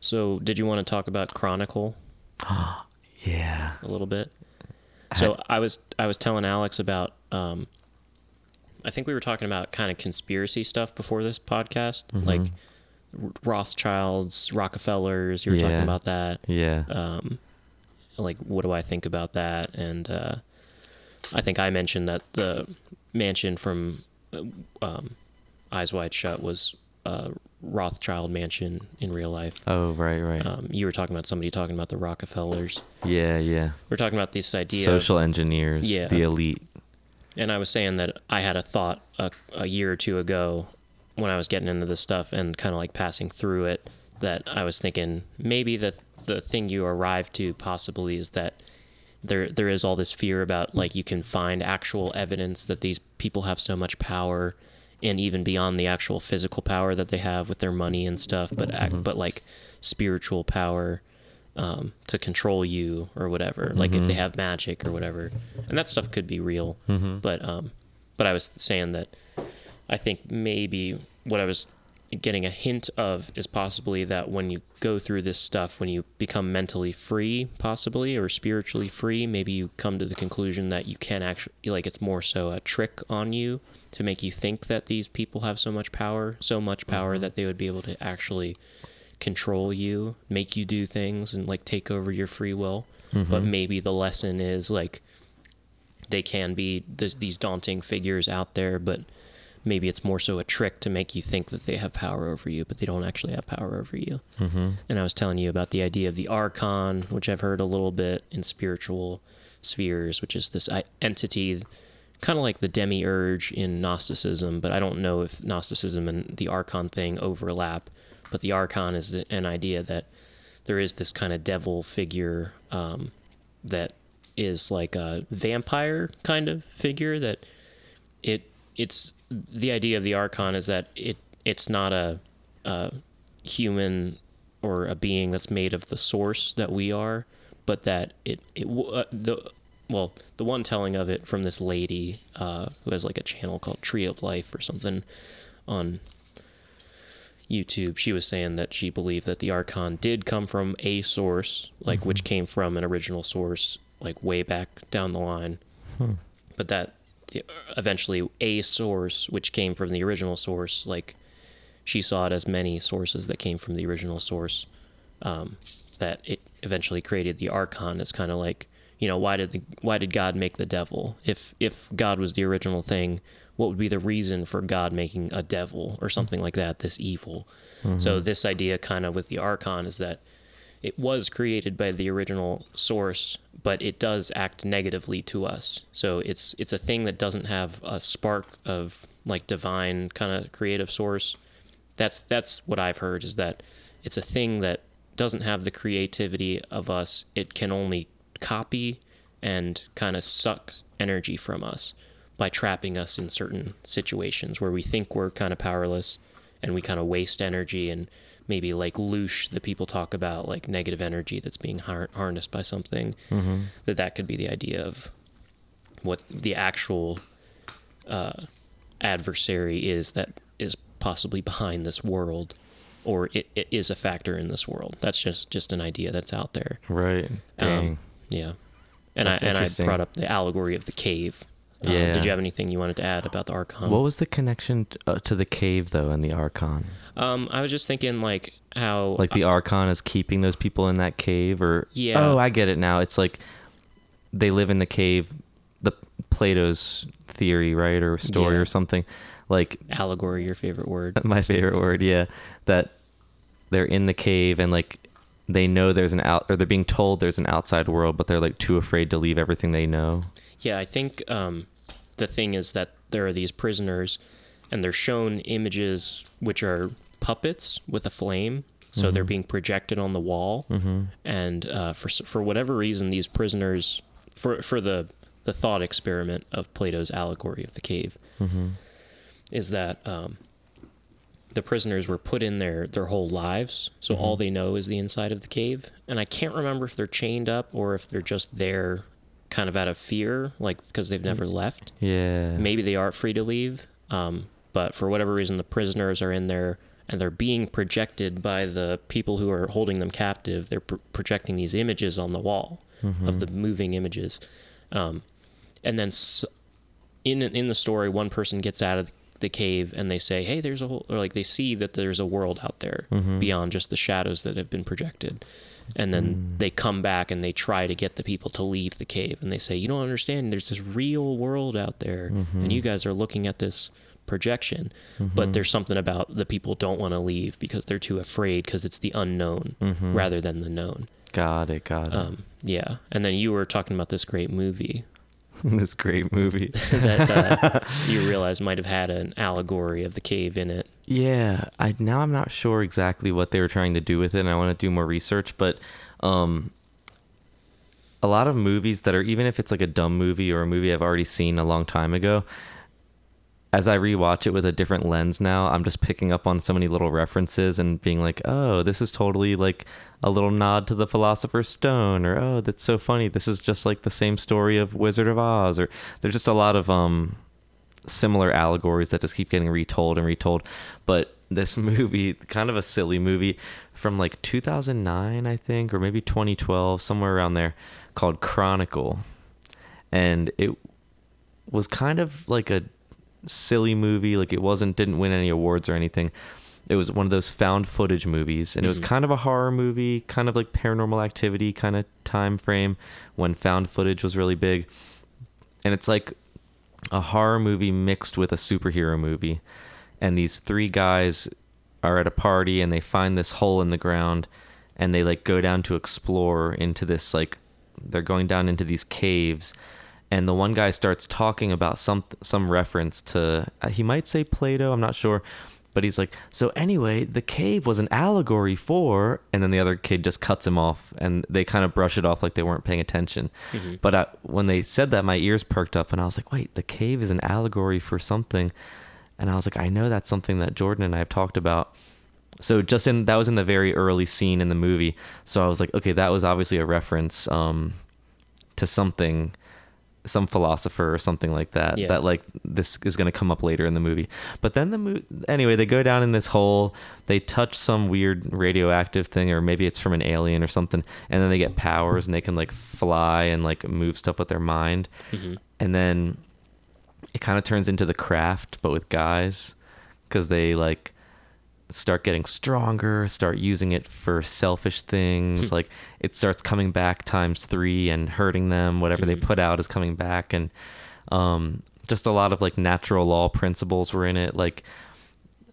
So, did you want to talk about Chronicle? Yeah. A little bit? So I was telling Alex about, I think we were talking about kind of conspiracy stuff before this podcast, like Rothschilds, Rockefellers, you were talking about that. Yeah. Like, what do I think about that? And, I think I mentioned that the mansion from, Eyes Wide Shut was a Rothschild mansion in real life. Oh, right. You were talking about somebody talking about the Rockefellers. Yeah. We're talking about this idea. Social engineers, the elite. And I was saying that I had a thought a year or two ago when I was getting into this stuff and kind of like passing through it, that I was thinking maybe that the thing you arrived to possibly is that there is all this fear about, like, you can find actual evidence that these people have so much power, and even beyond the actual physical power that they have with their money and stuff, but but like spiritual power to control you or whatever, like if they have magic or whatever, and that stuff could be real. But I was saying that I think maybe what I was getting a hint of is possibly that when you go through this stuff, when you become mentally free, possibly, or spiritually free, maybe you come to the conclusion that you can actually, like, it's more so a trick on you to make you think that these people have so much power that they would be able to actually control you, make you do things, and like take over your free will. But maybe the lesson is, like, they can be these daunting figures out there, but maybe it's more so a trick to make you think that they have power over you, but they don't actually have power over you. And I was telling you about the idea of the Archon, which I've heard a little bit in spiritual spheres, which is this entity kind of like the demiurge in Gnosticism, but I don't know if Gnosticism and the Archon thing overlap, but the Archon is an idea that there is this kind of devil figure that is like a vampire kind of figure, that it's the idea of the Archon is that it's not a human or a being that's made of the source that we are, but that the one telling of it from this lady who has like a channel called Tree of Life or something on YouTube, she was saying that she believed that the Archon did come from a source, like which came from an original source, like way back down the line, but that eventually a source which came from the original source, like she saw it as many sources that came from the original source, that it eventually created the Archon. It's kind of like, you know, why did God make the devil? If God was the original thing, what would be the reason for God making a devil or something like that, this evil? So this idea kind of with the Archon is that it was created by the original source, but it does act negatively to us. So it's a thing that doesn't have a spark of like divine kind of creative source. That's what I've heard, is that it's a thing that doesn't have the creativity of us. It can only copy and kind of suck energy from us by trapping us in certain situations where we think we're kind of powerless, and we kind of waste energy and maybe like loosh, that people talk about, like negative energy that's being harnessed by something, that could be the idea of what the actual adversary is that is possibly behind this world, or it is a factor in this world. That's just an idea that's out there. Right. Yeah. And I brought up the allegory of the cave. Yeah. Did you have anything you wanted to add about the Archon? What was the connection to the cave, though, and the Archon? I was just thinking, like, how... Like, the Archon is keeping those people in that cave, or... Yeah. Oh, I get it now. It's like they live in the cave, the Plato's theory, right, or story or something. Like... Allegory, your favorite word. My favorite word, yeah. That they're in the cave, and, like, they know there's an out... Or they're being told there's an outside world, but they're, like, too afraid to leave everything they know. Yeah, I think the thing is that there are these prisoners, and they're shown images which are puppets with a flame, so they're being projected on the wall. And for whatever reason, these prisoners, for the thought experiment of Plato's allegory of the cave, is that the prisoners were put in there their whole lives, so all they know is the inside of the cave. And I can't remember if they're chained up or if they're just there kind of out of fear, like, because they've never left. Yeah. Maybe they are free to leave, but for whatever reason, the prisoners are in there, and they're being projected by the people who are holding them captive. They're projecting these images on the wall of the moving images. And then in the story, one person gets out of the cave, and they say, hey, there's a whole... Or, like, they see that there's a world out there beyond just the shadows that have been projected. And then they come back and they try to get the people to leave the cave. And they say, you don't understand, there's this real world out there. And you guys are looking at this projection. But there's something about the people don't want to leave because they're too afraid, because it's the unknown rather than the known. Got it. Yeah. And then you were talking about this great movie. This great movie. that you realize might have had an allegory of the cave in it. Yeah. Now I'm not sure exactly what they were trying to do with it, and I want to do more research, but a lot of movies that are, even if it's like a dumb movie or a movie I've already seen a long time ago, as I rewatch it with a different lens now, I'm just picking up on so many little references and being like, oh, this is totally like a little nod to the Philosopher's Stone, or, oh, that's so funny, this is just like the same story of Wizard of Oz, or there's just a lot of similar allegories that just keep getting retold and retold. But this movie, kind of a silly movie from like 2009, I think, or maybe 2012, somewhere around there, called Chronicle. And it was kind of like a silly movie, like it didn't win any awards or anything. It was one of those found footage movies, and it was kind of a horror movie, kind of like Paranormal Activity kind of time frame, when found footage was really big. And it's like a horror movie mixed with a superhero movie, and these three guys are at a party, and they find this hole in the ground, and they like go down to explore into this, like they're going down into these caves. And the one guy starts talking about some reference to, he might say Plato, I'm not sure, but he's like, so anyway, the cave was an allegory for, and then the other kid just cuts him off, and they kind of brush it off like they weren't paying attention. But when they said that, my ears perked up, and I was like, wait, the cave is an allegory for something. And I was like, I know that's something that Jordan and I have talked about. So that was in the very early scene in the movie. So I was like, okay, that was obviously a reference to something some philosopher or something like that, that like this is going to come up later in the movie. But then the anyway, they go down in this hole, they touch some weird radioactive thing, or maybe it's from an alien or something. And then they get powers and they can like fly and like move stuff with their mind. Mm-hmm. And then it kind of turns into The Craft, but with guys, because they like start getting stronger, start using it for selfish things. Like it starts coming back times three and hurting them. Whatever they put out is coming back. And just a lot of like natural law principles were in it. Like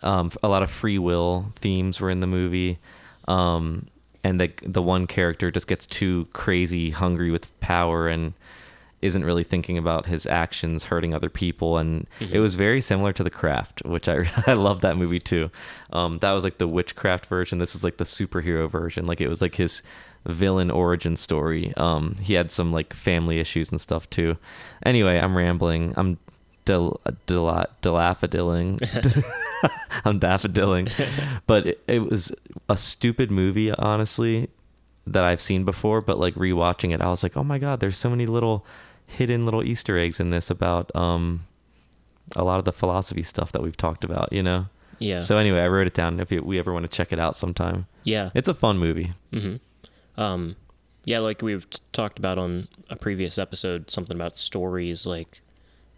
a lot of free will themes were in the movie. And the one character just gets too crazy hungry with power and isn't really thinking about his actions hurting other people. And it was very similar to The Craft, which I love that movie too. That was like the witchcraft version. This was like the superhero version. Like it was like his villain origin story. He had some like family issues and stuff too. Anyway, I'm rambling. I'm dilaphodilling. I'm daffodilling. But it was a stupid movie, honestly, that I've seen before. But like rewatching it, I was like, oh my God, there's so many little hidden little Easter eggs in this about a lot of the philosophy stuff that we've talked about, you know? Yeah. So anyway, I wrote it down if we ever want to check it out sometime. Yeah. It's a fun movie. Mm-hmm. Yeah, like we've talked about on a previous episode, something about stories. Like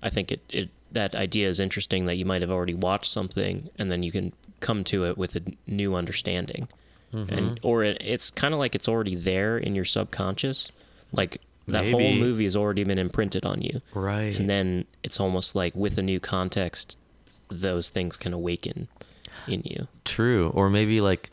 I think it that idea is interesting, that you might have already watched something and then you can come to it with a new understanding. Mm-hmm. And or it's kind of like it's already there in your subconscious. Like that Maybe. Whole movie has already been imprinted on you. Right. And then it's almost like with a new context, those things can awaken in you. True. Or maybe like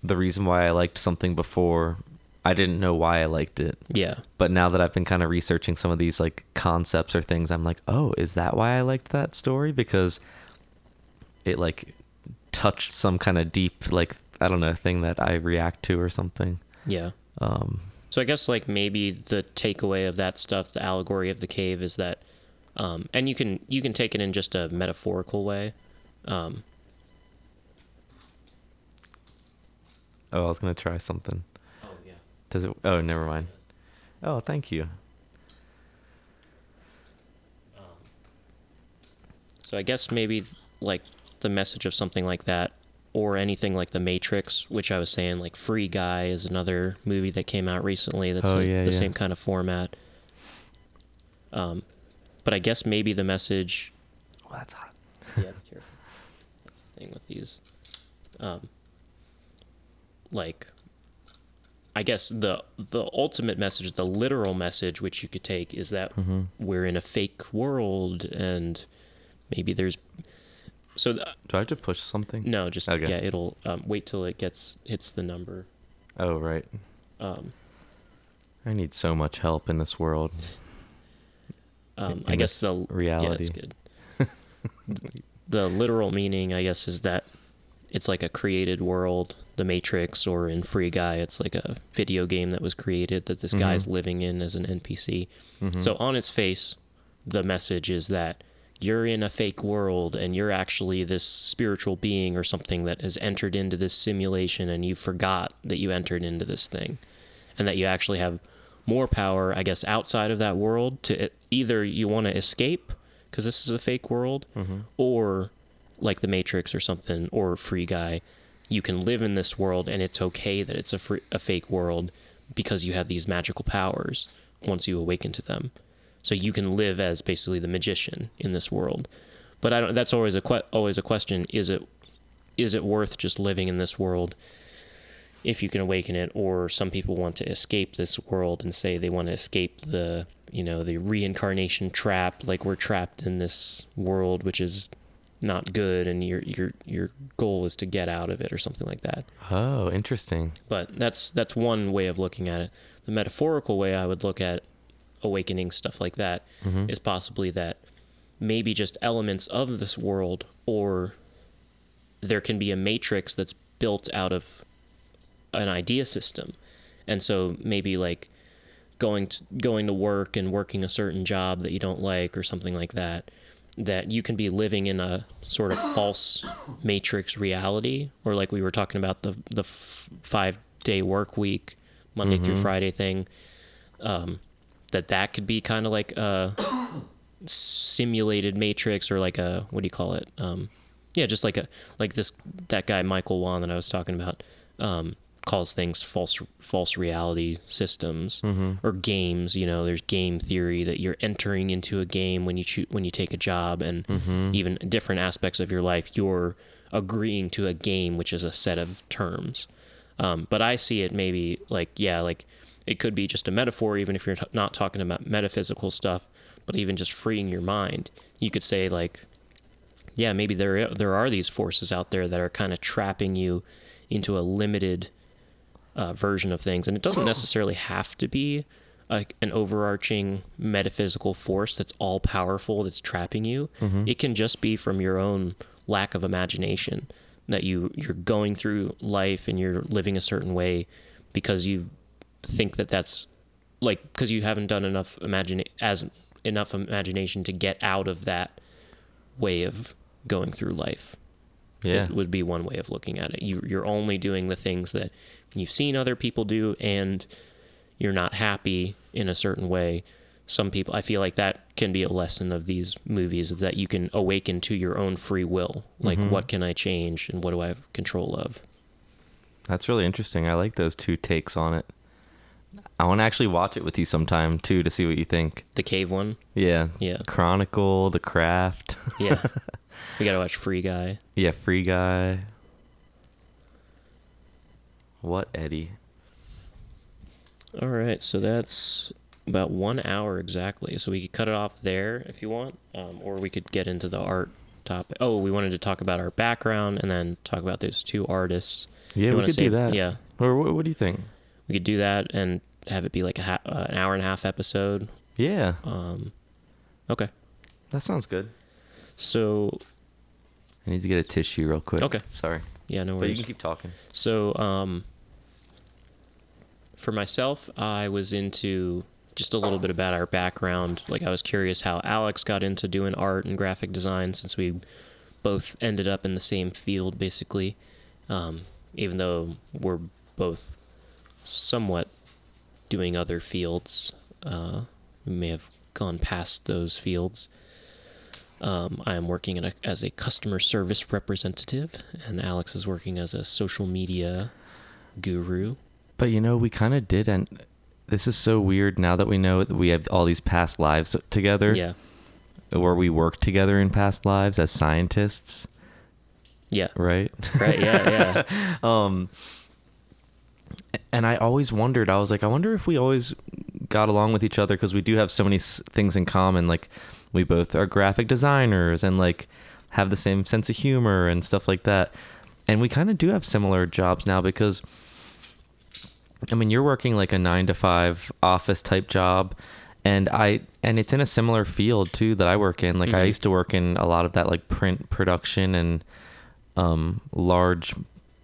the reason why I liked something before, I didn't know why I liked it. Yeah. But now that I've been kind of researching some of these like concepts or things, I'm like, oh, is that why I liked that story? Because it like touched some kind of deep, like, I don't know, thing that I react to or something. Yeah. So I guess like maybe the takeaway of that stuff, the allegory of the cave, is that, and you can take it in just a metaphorical way. Oh, I was gonna try something. Oh yeah. Does it? Oh, never mind. Oh, thank you. So I guess maybe like the message of something like that, or anything like The Matrix, which I was saying, like Free Guy is another movie that came out recently that's the same kind of format. But I guess maybe the message... Oh, that's hot. Yeah, be careful. That's the thing with these. Like, I guess the ultimate message, the literal message which you could take, is that we're in a fake world, and maybe there's... So do I have to push something? No, just okay. Yeah. It'll wait till it hits the number. Oh right. I need so much help in this world. I guess the reality. Yeah, that's good. The literal meaning, I guess, is that it's like a created world, The Matrix, or in Free Guy, it's like a video game that was created that this guy's living in as an NPC. Mm-hmm. So on its face, the message is that you're in a fake world and you're actually this spiritual being or something that has entered into this simulation, and you forgot that you entered into this thing, and that you actually have more power, I guess, outside of that world to either you want to escape because this is a fake world, or like The Matrix or something, or Free Guy, you can live in this world and it's okay that it's a fake world because you have these magical powers once you awaken to them. So you can live as basically the magician in this world. But I don't, that's always always a question. Is it worth just living in this world if you can awaken it? Or some people want to escape this world and say they want to escape the reincarnation trap. Like, we're trapped in this world, which is not good, and your goal is to get out of it or something like that. Oh, interesting. But that's one way of looking at it. The metaphorical way I would look at awakening stuff like that is possibly that maybe just elements of this world, or there can be a matrix that's built out of an idea system, and so maybe like going to work and working a certain job that you don't like or something like that, that you can be living in a sort of false matrix reality, or like we were talking about the 5-day work week, Monday through Friday thing. that could be kind of like a simulated matrix, or like a, what do you call it? Yeah, just like a, like this, that guy, Michael Wan, that I was talking about, calls things false reality systems, mm-hmm. or games. You know, there's game theory that you're entering into a game when you take a job, and mm-hmm. even different aspects of your life, you're agreeing to a game, which is a set of terms. But I see it maybe like, yeah, like it could be just a metaphor, even if you're not talking about metaphysical stuff, but even just freeing your mind, you could say like, yeah, maybe there are these forces out there that are kind of trapping you into a limited version of things. And it doesn't necessarily have to be an overarching metaphysical force that's all powerful that's trapping you. Mm-hmm. It can just be from your own lack of imagination, that you're going through life and you're living a certain way because you think that that's like, because you haven't done enough imagination to get out of that way of going through life. Yeah, it would be one way of looking at it. You're only doing the things that you've seen other people do, and you're not happy in a certain way. Some people, I feel like that can be a lesson of these movies, is that you can awaken to your own free will. Like, mm-hmm. what can I change and what do I have control of? That's really interesting. I like those two takes on it. I want to actually watch it with you sometime too, to see what you think. The cave one? Yeah. Yeah. Chronicle, The Craft. Yeah. We got to watch Free Guy. Yeah, Free Guy. What, Eddie? All right, so that's about 1 hour exactly. So we could cut it off there if you want, or we could get into the art topic. Oh, we wanted to talk about our background and then talk about those two artists. Yeah, we could do that. Yeah. Or what do you think? We could do that and have it be like an hour and a half episode. Yeah. Okay. That sounds good. So I need to get a tissue real quick. Okay. Sorry. Yeah, no worries. But you can keep talking. So for myself, I was into just a little bit about our background. Like, I was curious how Alex got into doing art and graphic design, since we both ended up in the same field, basically, even though we're both somewhat doing other fields. We may have gone past those fields. I am working as a customer service representative, and Alex is working as a social media guru. But, you know, we kind of did, and this is so weird now that we know that we have all these past lives together. Yeah. Where we worked together in past lives as scientists. Yeah. Right? Right, yeah, yeah. And I always wondered, I was like, I wonder if we always got along with each other, because we do have so many things in common, like... We both are graphic designers and like have the same sense of humor and stuff like that. And we kind of do have similar jobs now, because I mean, you're working like a 9-to-5 office type job, and it's in a similar field too that I work in. Like, mm-hmm. I used to work in a lot of that, like print production and large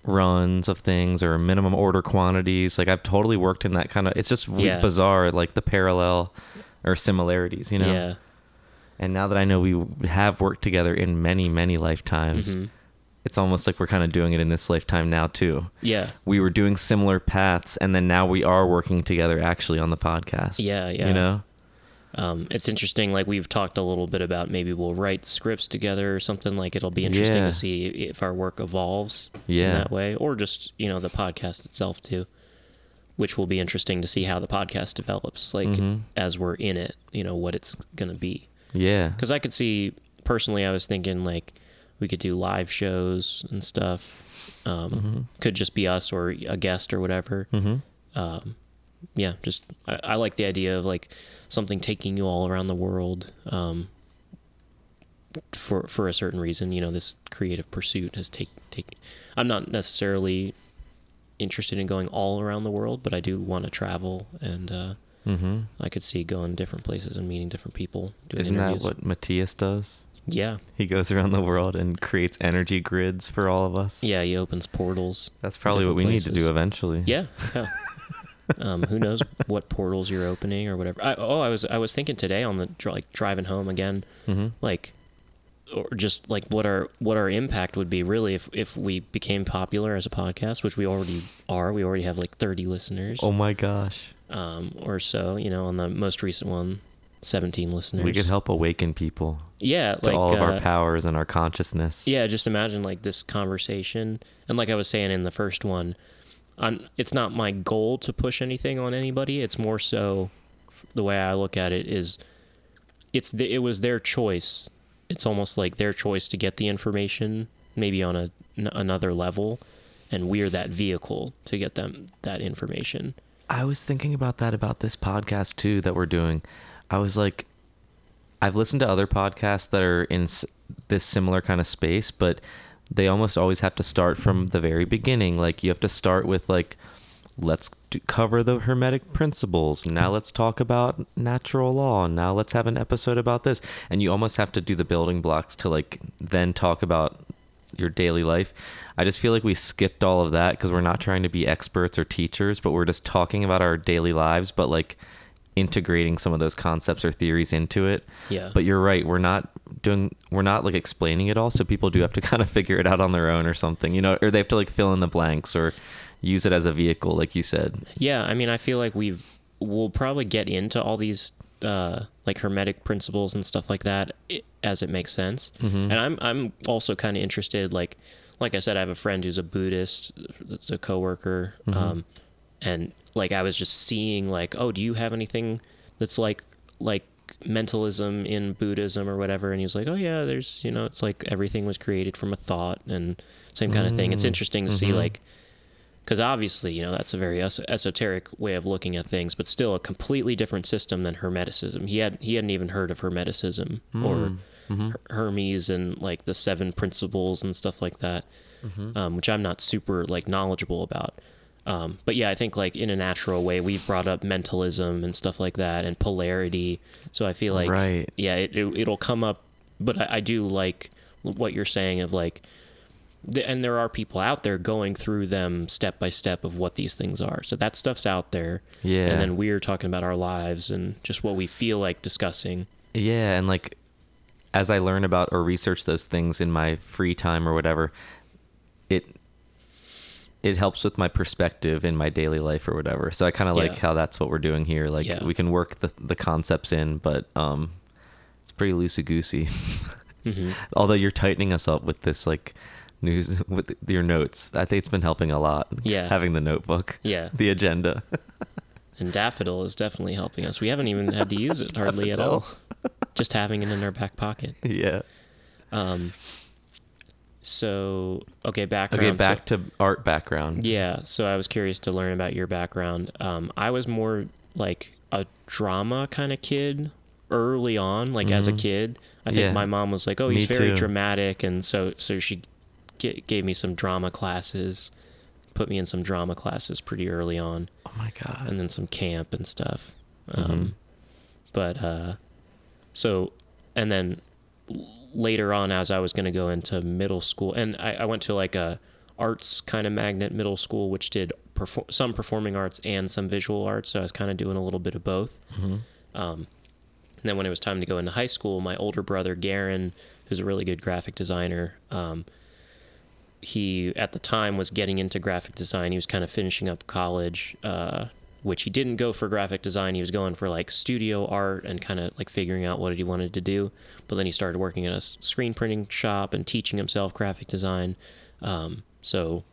runs of things or minimum order quantities. Like, I've totally worked in that kind of, it's just bizarre, like the parallel or similarities, you know? Yeah. And now that I know we have worked together in many, many lifetimes, mm-hmm. it's almost like we're kind of doing it in this lifetime now too. Yeah. We were doing similar paths, and then now we are working together actually on the podcast. Yeah, yeah. You know? It's interesting. Like, we've talked a little bit about maybe we'll write scripts together or something. Like, it'll be interesting to see if our work evolves in that way, or just, you know, the podcast itself too, which will be interesting to see how the podcast develops, like, mm-hmm. as we're in it, you know, what it's going to be. Yeah. Because I could see, personally, I was thinking, like, we could do live shows and stuff. Mm-hmm. Could just be us or a guest or whatever. Mm-hmm. Yeah, just, I like the idea of, like, something taking you all around the world for a certain reason. You know, this creative pursuit has I'm not necessarily interested in going all around the world, but I do want to travel and... Mm-hmm. I could see going different places and meeting different people. Isn't interviews. That what Matías does? Yeah. He goes around the world and creates energy grids for all of us. Yeah, he opens portals. That's probably what we need to do eventually. Yeah. Yeah. Who knows what portals you're opening or whatever. I was thinking today on the driving home again, mm-hmm. like or just like what our impact would be really if we became popular as a podcast, which we already are. We already have like 30 listeners. Oh my gosh. Or so, you know, on the most recent one, 17 listeners. We could help awaken people. Yeah. To like all of our powers and our consciousness. Yeah. Just imagine like this conversation. And like I was saying in the first one, it's not my goal to push anything on anybody. It's more so the way I look at it is it was their choice. It's almost like their choice to get the information maybe on another level, and we're that vehicle to get them that information. I was thinking about that, about this podcast too that we're doing. I was like, I've listened to other podcasts that are in this similar kind of space, but they almost always have to start from the very beginning. Like you have to start with like, let's cover the Hermetic principles. Now let's talk about natural law. Now let's have an episode about this. And you almost have to do the building blocks to like then talk about your daily life. I just feel like we skipped all of that because we're not trying to be experts or teachers, but we're just talking about our daily lives, but like integrating some of those concepts or theories into it. Yeah. But you're right. We're not like explaining it all. So people do have to kind of figure it out on their own or something, you know, or they have to like fill in the blanks or use it as a vehicle, like you said. Yeah. I mean, I feel like we'll probably get into all these, like Hermetic principles and stuff like that as it makes sense. Mm-hmm. And I'm also kind of interested, like I said, I have a friend who's a Buddhist, that's a coworker. Mm-hmm. And like, I was just seeing like, oh, do you have anything that's like mentalism in Buddhism or whatever? And he was like, oh yeah, there's, you know, it's like everything was created from a thought and same kind of thing. It's interesting to see like, because obviously, you know, that's a very esoteric way of looking at things, but still a completely different system than Hermeticism. He hadn't even heard of Hermeticism or Hermes and like the 7 principles and stuff like that, which I'm not super like knowledgeable about. But yeah, I think like in a natural way, we've brought up mentalism and stuff like that and polarity. So I feel like, right. Yeah, it'll come up, but I do like what you're saying of like, and there are people out there going through them step by step of what these things are. So that stuff's out there. Yeah. And then we're talking about our lives and just what we feel like discussing. Yeah. And like, as I learn about or research those things in my free time or whatever, it helps with my perspective in my daily life or whatever. So I kind of like how that's what we're doing here. Like we can work the concepts in, but it's pretty loosey-goosey. Although you're tightening us up with this like news with your notes. I think it's been helping a lot. Yeah. Having the notebook. Yeah. The agenda. And Daffodil is definitely helping us. We haven't even had to use it hardly at all. Just having it in our back pocket. Yeah. So, okay, background. Okay, back to art background. Yeah, so I was curious to learn about your background. I was more like a drama kind of kid early on, like as a kid. I think my mom was like, oh, he's very dramatic. And so she gave me some drama classes, put me in some drama classes pretty early on. Oh, my God. And then some camp and stuff. And then later on, as I was going to go into middle school, and I went to like a arts kind of magnet middle school, which did some performing arts and some visual arts. So I was kind of doing a little bit of both. And then when it was time to go into high school, my older brother, Garen, who's a really good graphic designer, he at the time was getting into graphic design. He was kind of finishing up college, which he didn't go for graphic design. He was going for like studio art and kind of like figuring out what he wanted to do. But then he started working at a screen printing shop and teaching himself graphic design. So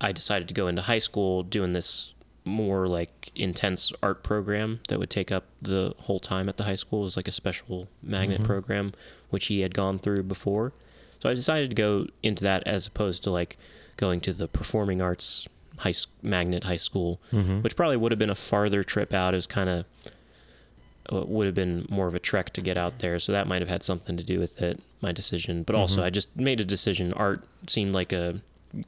I decided to go into high school doing this more like intense art program that would take up the whole time at the high school. It was like a special magnet program, which he had gone through before. So I decided to go into that as opposed to like going to the performing arts magnet high school, which probably would have been a farther trip out. Is kind of would have been more of a trek to get out there, so that might have had something to do with it, my decision. But also I just made a decision. Art seemed like a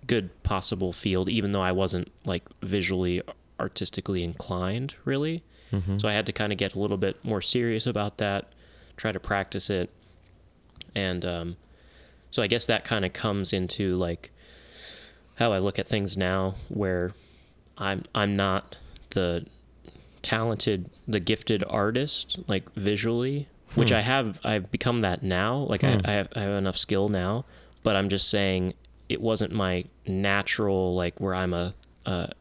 good possible field, even though I wasn't like visually artistically inclined really. So I had to kind of get a little bit more serious about that, try to practice it. And so I guess that kind of comes into like how I look at things now, where I'm not the gifted artist, like visually, which I have. I've become that now. Like I have enough skill now, but I'm just saying it wasn't my natural, like where I'm a what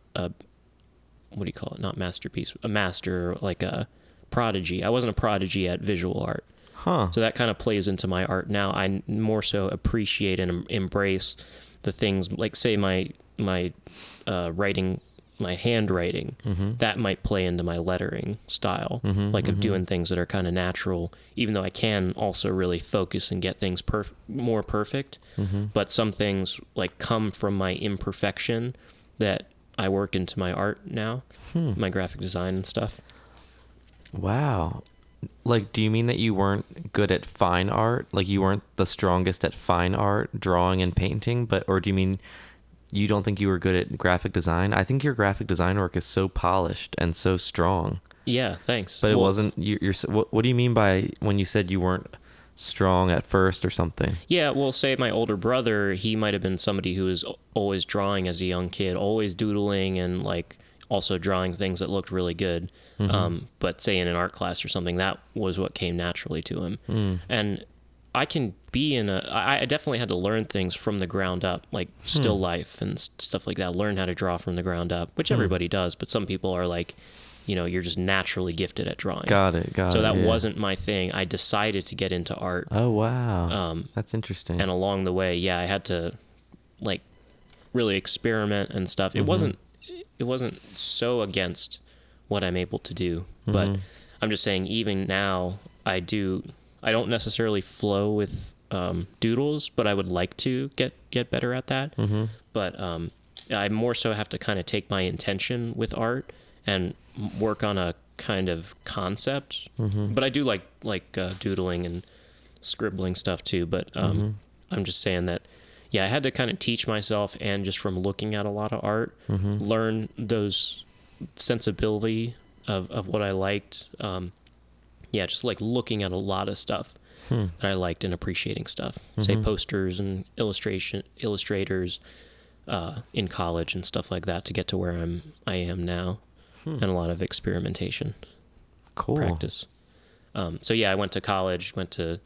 do you call it? Not masterpiece, a master, like a prodigy. I wasn't a prodigy at visual art. Huh. So that kind of plays into my art now. I more so appreciate and embrace the things, like say my writing, my handwriting, that might play into my lettering style, like of doing things that are kind of natural, even though I can also really focus and get things more perfect. But some things like come from my imperfection that I work into my art now, my graphic design and stuff. Wow. Like, do you mean that you weren't good at fine art? Like you weren't the strongest at fine art, drawing and painting, but, or do you mean you don't think you were good at graphic design? I think your graphic design work is so polished and so strong. Yeah, thanks. But well, it wasn't, what do you mean by when you said you weren't strong at first or something? Yeah, well, say my older brother, he might have been somebody who was always drawing as a young kid, always doodling and like also drawing things that looked really good. But say in an art class or something, that was what came naturally to him. And I can be I definitely had to learn things from the ground up, like still life and stuff like that. Learn how to draw from the ground up, which everybody does, but some people are like, you know, you're just naturally gifted at drawing. Got it. So that wasn't my thing. I decided to get into art. Oh, wow. That's interesting. And along the way, I had to like really experiment and stuff. It wasn't so against what I'm able to do, but I'm just saying even now I don't necessarily flow with doodles, but I would like to get better at that. But I more so have to kind of take my intention with art and work on a kind of concept. But I do like doodling and scribbling stuff too, but I'm just saying that I had to kind of teach myself, and just from looking at a lot of art, learn those sensibility of what I liked. Just like looking at a lot of stuff that I liked and appreciating stuff, say posters and illustrators in college and stuff like that, to get to where I am now, and a lot of experimentation, cool practice. I went to college, went to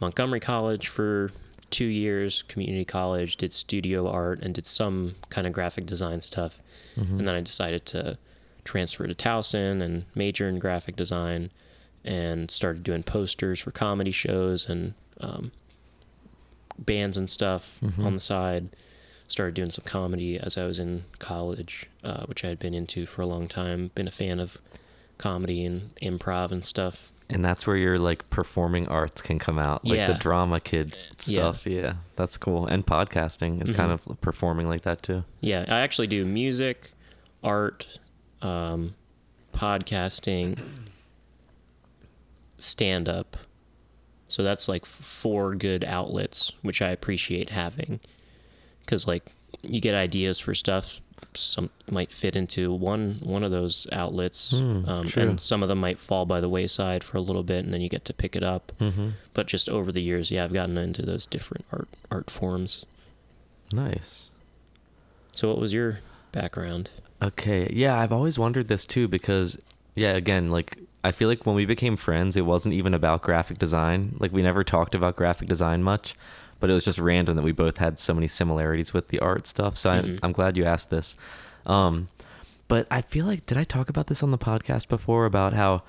Montgomery College for 2 years, community college, did studio art and did some kind of graphic design stuff. And then I decided to transfer to Towson and major in graphic design and started doing posters for comedy shows and bands and stuff on the side. Started doing some comedy as I was in college, which I had been into for a long time. Been a fan of comedy and improv and stuff. And that's where your like performing arts can come out, like the drama kid stuff. Yeah, that's cool. And podcasting is kind of performing like that too. Yeah, I actually do music, art, podcasting, stand up. So that's like 4 good outlets, which I appreciate having, because like you get ideas for stuff. Some might fit into one of those outlets, and some of them might fall by the wayside for a little bit, and then you get to pick it up. But just over the years, I've gotten into those different art forms. Nice. So what was your background? Okay, I've always wondered this too, because again, like I feel like when we became friends, it wasn't even about graphic design. Like we never talked about graphic design much, but it was just random that we both had so many similarities with the art stuff. So I'm glad you asked this. But I feel like, did I talk about this on the podcast before about how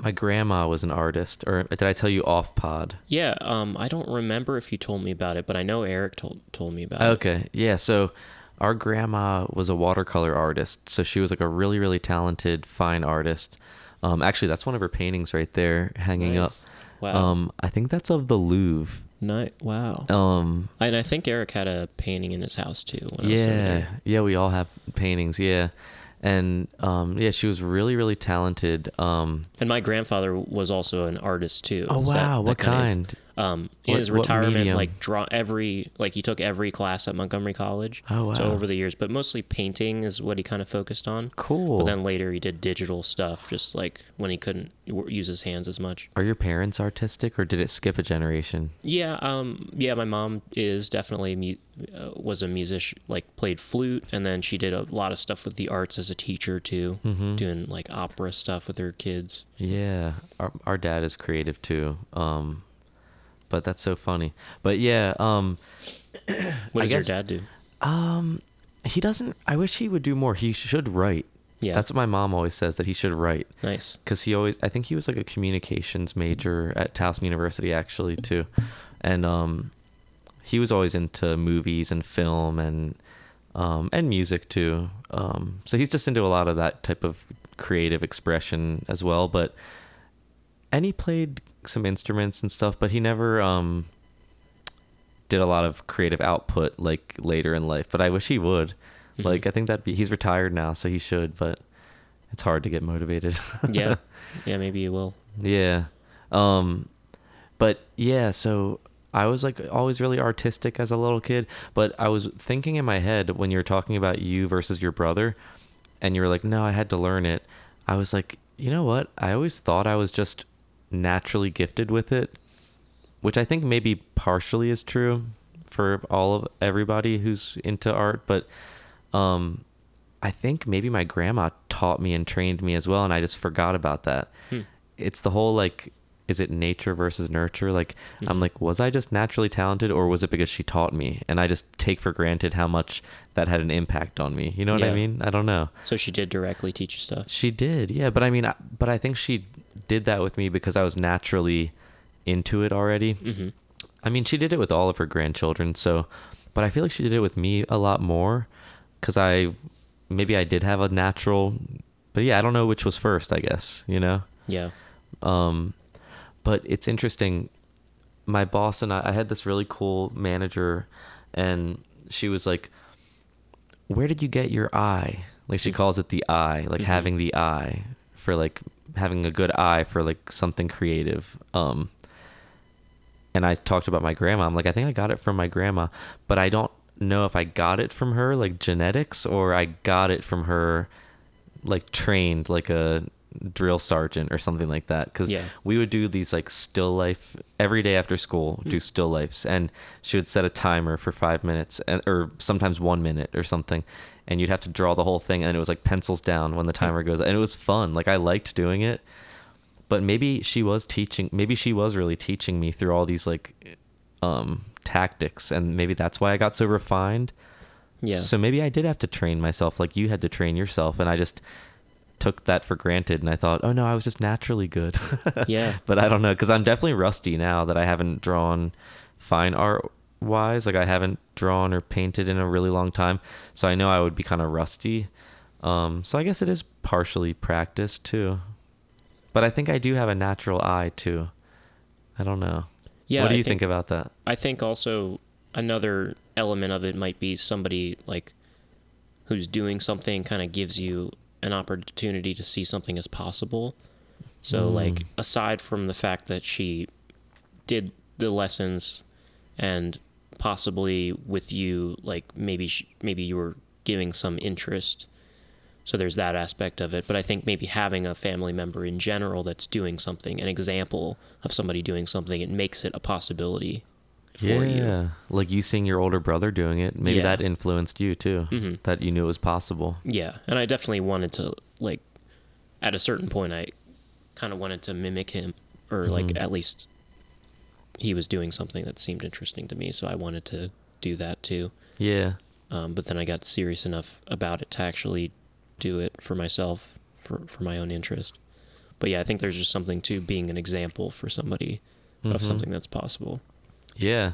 my grandma was an artist, or did I tell you off pod? Yeah. I don't remember if you told me about it, but I know Eric told me about it. Okay. Yeah. So our grandma was a watercolor artist. So she was like a really, really talented fine artist. Actually that's one of her paintings right there hanging up. Wow. I think that's of the Louvre. Night. Wow. And I think Eric had a painting in his house too. Yeah, we all have paintings. Yeah. And she was really, really talented. And my grandfather was also an artist too. Oh, wow. What kind? in his retirement, like draw every, like he took every class at Montgomery College. Oh, wow. So over the years, but mostly painting is what he kind of focused on. Cool. But then later he did digital stuff, just like when he couldn't use his hands as much. Are your parents artistic, or did it skip a generation? Yeah. Yeah, my mom is definitely was a musician, like played flute. And then she did a lot of stuff with the arts as a teacher too, mm-hmm. doing like opera stuff with her kids. Yeah. Our dad is creative too. But that's so funny. But yeah, what does your dad do? He doesn't. I wish he would do more. He should write. Yeah, that's what my mom always says, that he should write. Nice. Because he always, I think he was like a communications major at Towson University actually too, and he was always into movies and film and music too. So he's just into a lot of that type of creative expression as well. But and he played some instruments and stuff, but he never did a lot of creative output like later in life. But I wish he would. Mm-hmm. Like I think that'd be, he's retired now, so he should, but it's hard to get motivated. yeah maybe you will. Yeah. But yeah, so I was like always really artistic as a little kid. But I was thinking in my head when you were talking about you versus your brother, and you were like, no, I had to learn it. I was like, you know what, I always thought I was just naturally gifted with it, which I think maybe partially is true for all of everybody who's into art. But I think maybe my grandma taught me and trained me as well, and I just forgot about that. It's the whole like, is it nature versus nurture? Like I'm like, was I just naturally talented, or was it because she taught me, and I just take for granted how much that had an impact on me, you know what I mean? I don't know. So she did directly teach you stuff? She did, yeah. But I mean, but I think she did that with me because I was naturally into it already. Mm-hmm. I mean, she did it with all of her grandchildren, so, but I feel like she did it with me a lot more because maybe I did have a natural, but yeah, I don't know which was first, I guess, you know? Yeah. But it's interesting. My boss and I had this really cool manager, and she was like, where did you get your eye? Like she calls it the eye, like having the eye for like, having a good eye for like something creative. And I talked about my grandma. I'm like, I think I got it from my grandma, but I don't know if I got it from her, like genetics, or I got it from her, like trained like a drill sergeant or something like that. Cause we would do these like still life every day after school, do still lifes. And she would set a timer for 5 minutes or sometimes 1 minute or something. And you'd have to draw the whole thing. And it was like pencils down when the timer goes. And it was fun. Like I liked doing it, but maybe she was really teaching me through all these like, tactics. And maybe that's why I got so refined. Yeah. So maybe I did have to train myself like you had to train yourself. And I just took that for granted, and I thought, oh no, I was just naturally good. Yeah. But I don't know, because I'm definitely rusty now that I haven't drawn fine art wise. Like I haven't drawn or painted in a really long time, so I know I would be kind of rusty. So I guess it is partially practice too, but I think I do have a natural eye too. I don't know. Yeah. What do you think about that? I think also another element of it might be somebody like who's doing something kind of gives you an opportunity to see something as possible. So like aside from the fact that she did the lessons, and possibly with you, like maybe you were giving some interest, so there's that aspect of it. But I think maybe having a family member in general that's doing something, an example of somebody doing something, it makes it a possibility for you. Yeah, like you seeing your older brother doing it, maybe that influenced you too, that you knew it was possible. Yeah, and I definitely wanted to, like, at a certain point, I kind of wanted to mimic him, or like at least he was doing something that seemed interesting to me, so I wanted to do that too. Yeah. But then I got serious enough about it to actually do it for myself, for my own interest. But yeah, I think there's just something to being an example for somebody of something that's possible. Yeah.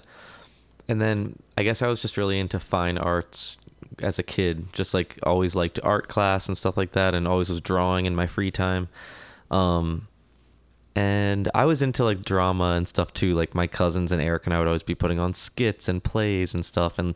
And then I guess I was just really into fine arts as a kid, just like always liked art class and stuff like that, and always was drawing in my free time. And I was into like drama and stuff too. Like my cousins and Eric and I would always be putting on skits and plays and stuff. And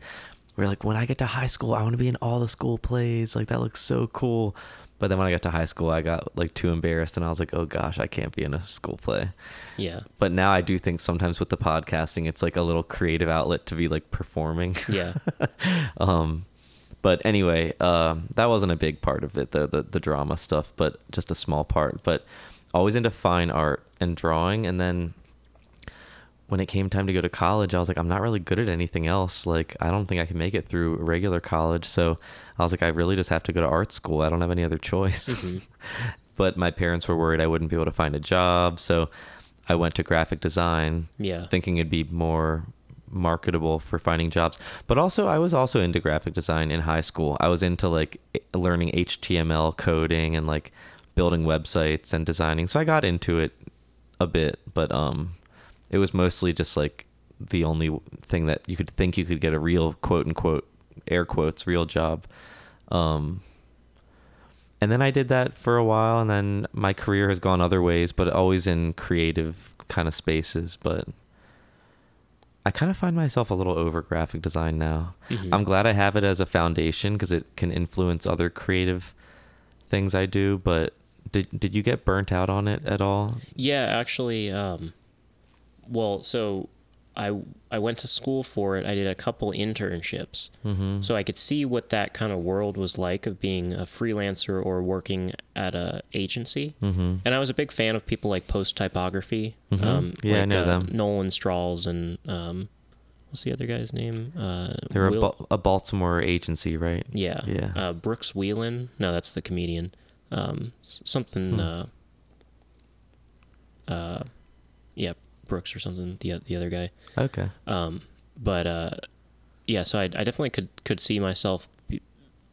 we're like, when I get to high school, I want to be in all the school plays. Like that looks so cool. But then when I got to high school, I got like too embarrassed and I was like, oh gosh, I can't be in a school play. Yeah. But now I do think sometimes with the podcasting, it's like a little creative outlet to be like performing. Yeah. But anyway, that wasn't a big part of it, the drama stuff, but just a small part. But always into fine art and drawing. And then when it came time to go to college, I was like, I'm not really good at anything else. Like, I don't think I can make it through regular college. So I was like, I really just have to go to art school. I don't have any other choice. Mm-hmm. But my parents were worried I wouldn't be able to find a job. So I went to graphic design, thinking it'd be more marketable for finding jobs. But also I was also into graphic design in high school. I was into like learning HTML coding and like building websites and designing. So I got into it a bit, but it was mostly just like the only thing that you could think you could get a real quote unquote air quotes real job. And then I did that for a while, and then my career has gone other ways, but always in creative kind of spaces. But I kind of find myself a little over graphic design now. Mm-hmm. I'm glad I have it as a foundation because it can influence other creative things I do. But did you get burnt out on it at all? Yeah, actually. Well, so I went to school for it. I did a couple internships. Mm-hmm. So I could see what that kind of world was like of being a freelancer or working at a agency. Mm-hmm. And I was a big fan of people like Post Typography. Mm-hmm. I know them. Nolan Strauss and what's the other guy's name? They're a Baltimore agency, right? Yeah. Yeah. Brooks Wheelan. No, that's the comedian. Something. Yeah, Brooks or something. The other guy. Okay. So I definitely could see myself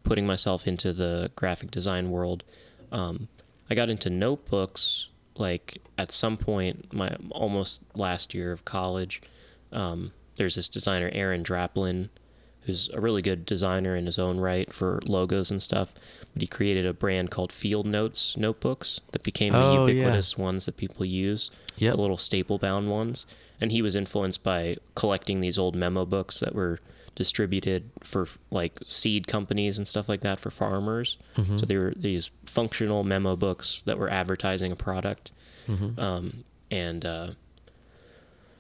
putting myself into the graphic design world. I got into notebooks like at some point my almost last year of college. There's this designer Aaron Draplin, who's a really good designer in his own right for logos and stuff. But he created a brand called Field Notes notebooks that became the ubiquitous ones that people use, the little staple-bound ones. And he was influenced by collecting these old memo books that were distributed for like seed companies and stuff like that for farmers. Mm-hmm. So they were these functional memo books that were advertising a product. Mm-hmm.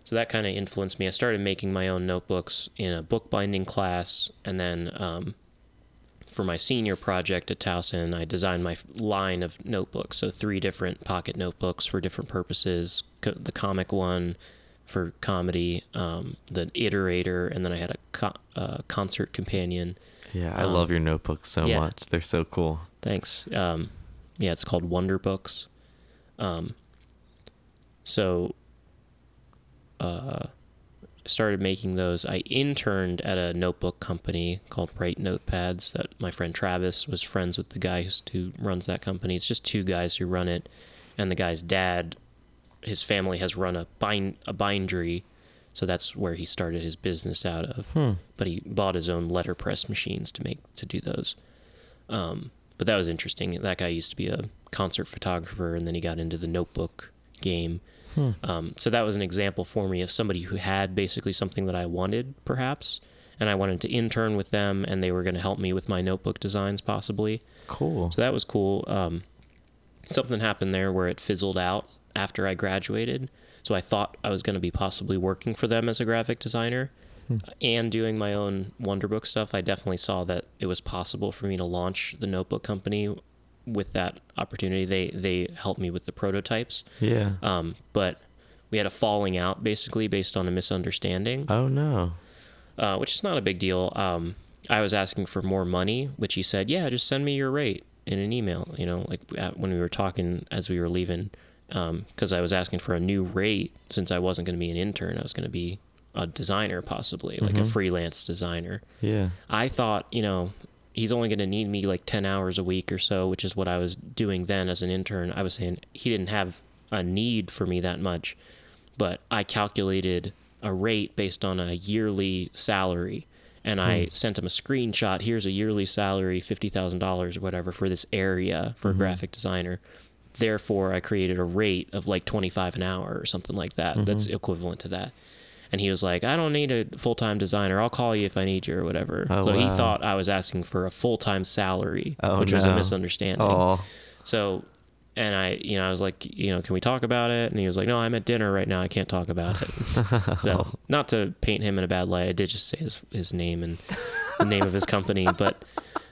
So that kind of influenced me. I started making my own notebooks in a bookbinding class. And then for my senior project at Towson, I designed my line of notebooks. So 3 different pocket notebooks for different purposes. The comic one for comedy, the iterator, and then I had a concert companion. Yeah, I love your notebooks so much. They're so cool. Thanks. It's called Wonder Books. Started making those. I interned at a notebook company called Bright Notepads that my friend Travis was friends with the guy who runs that company. It's just 2 guys who run it, and the guy's dad, his family has run a bindery, so that's where he started his business out of. But he bought his own letterpress machines to do those. But that was interesting. That guy used to be a concert photographer, and then he got into the notebook game. So that was an example for me of somebody who had basically something that I wanted, perhaps, and I wanted to intern with them, and they were going to help me with my notebook designs, possibly. Cool. So that was cool. Something happened there where it fizzled out after I graduated, so I thought I was going to be possibly working for them as a graphic designer and doing my own Wonderbook stuff. I definitely saw that it was possible for me to launch the notebook company with that opportunity. They helped me with the prototypes. Yeah. But we had a falling out basically based on a misunderstanding. Oh no. Which is not a big deal. I was asking for more money, which he said, yeah, just send me your rate in an email, when we were talking as we were leaving, because I was asking for a new rate since I wasn't going to be an intern. I was going to be a designer, possibly like a freelance designer. Yeah. I thought, he's only going to need me like 10 hours a week or so, which is what I was doing then as an intern. I was saying he didn't have a need for me that much, but I calculated a rate based on a yearly salary, and I sent him a screenshot. Here's a yearly salary, $50,000 or whatever for this area for a graphic designer. Therefore, I created a rate of like $25 an hour or something like that. That's equivalent to that. And he was like, I don't need a full-time designer. I'll call you if I need you or whatever. Oh, so wow. He thought I was asking for a full-time salary, which was a misunderstanding. Aww. So, and I was like, can we talk about it? And he was like, no, I'm at dinner right now. I can't talk about it. So not to paint him in a bad light, I did just say his name and the name of his company, but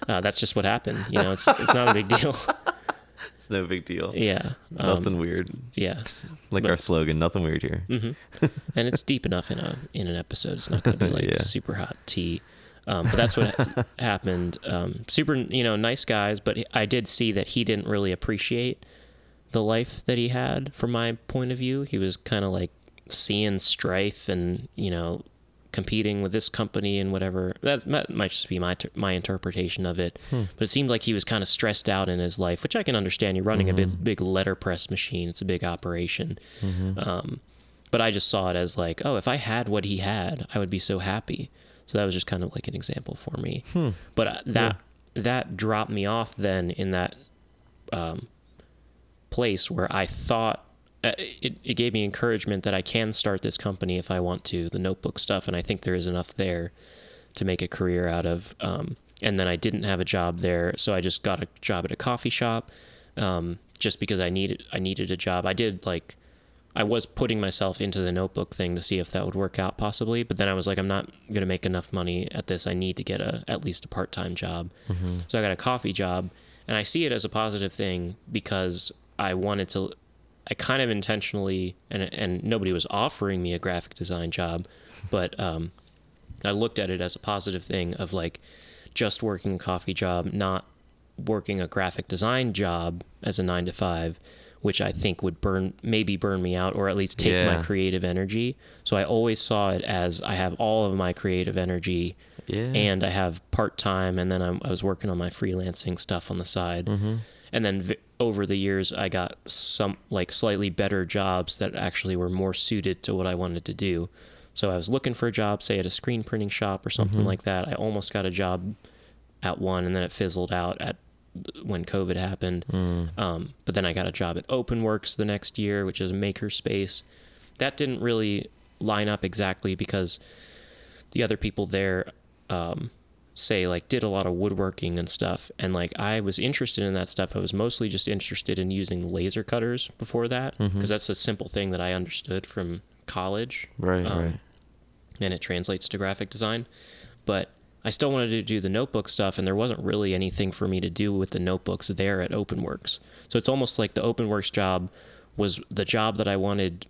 that's just what happened. It's not a big deal. It's no big deal. Yeah. Nothing weird. Yeah. But our slogan, nothing weird here. Mm-hmm. And it's deep enough in an episode. It's not going to be like super hot tea. But that's what happened. Super, nice guys, but I did see that he didn't really appreciate the life that he had from my point of view. He was kind of like seeing strife and, competing with this company and whatever. That might just be my interpretation of it. But it seemed like he was kind of stressed out in his life, which I can understand. You're running a big letterpress machine. It's a big operation. But I just saw it as like, oh, if I had what he had, I would be so happy. So that was just kind of like an example for me. But that dropped me off then in that place where I thought it gave me encouragement that I can start this company if I want to, the notebook stuff. And I think there is enough there to make a career out of. And then I didn't have a job there. So I just got a job at a coffee shop just because I needed a job. I was putting myself into the notebook thing to see if that would work out possibly. But then I was like, I'm not going to make enough money at this. I need to get at least a part-time job. So I got a coffee job, and I see it as a positive thing because I kind of intentionally, and nobody was offering me a graphic design job, but I looked at it as a positive thing of like just working a coffee job, not working a graphic design job as a 9-to-5, which I think would burn me out, or at least take my creative energy. So I always saw it as I have all of my creative energy and I have part-time, and then I was working on my freelancing stuff on the side. And then over the years, I got some like slightly better jobs that actually were more suited to what I wanted to do. So I was looking for a job, say at a screen printing shop or something like that. I almost got a job at one, and then it fizzled out when COVID happened. But then I got a job at OpenWorks the next year, which is a makerspace. That didn't really line up exactly because the other people there... say like did a lot of woodworking and stuff, and like I was interested in that stuff. I was mostly just interested in using laser cutters before that, because that's a simple thing that I understood from college, right, and it translates to graphic design. But I still wanted to do the notebook stuff, and there wasn't really anything for me to do with the notebooks there at OpenWorks. So it's almost like the OpenWorks job was the job that I wanted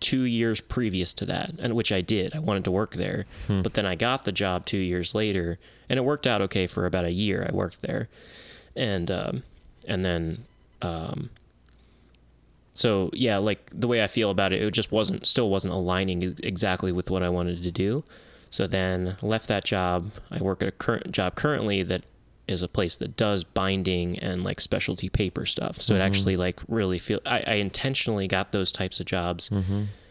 2 years previous to that, and which I did. I wanted to work there, but then I got the job 2 years later, and it worked out okay for about a year. I worked there, and then so yeah, like the way I feel about it, it just wasn't aligning exactly with what I wanted to do. So then I left that job. I work at a job currently that is a place that does binding and like specialty paper stuff. So it actually like really I intentionally got those types of jobs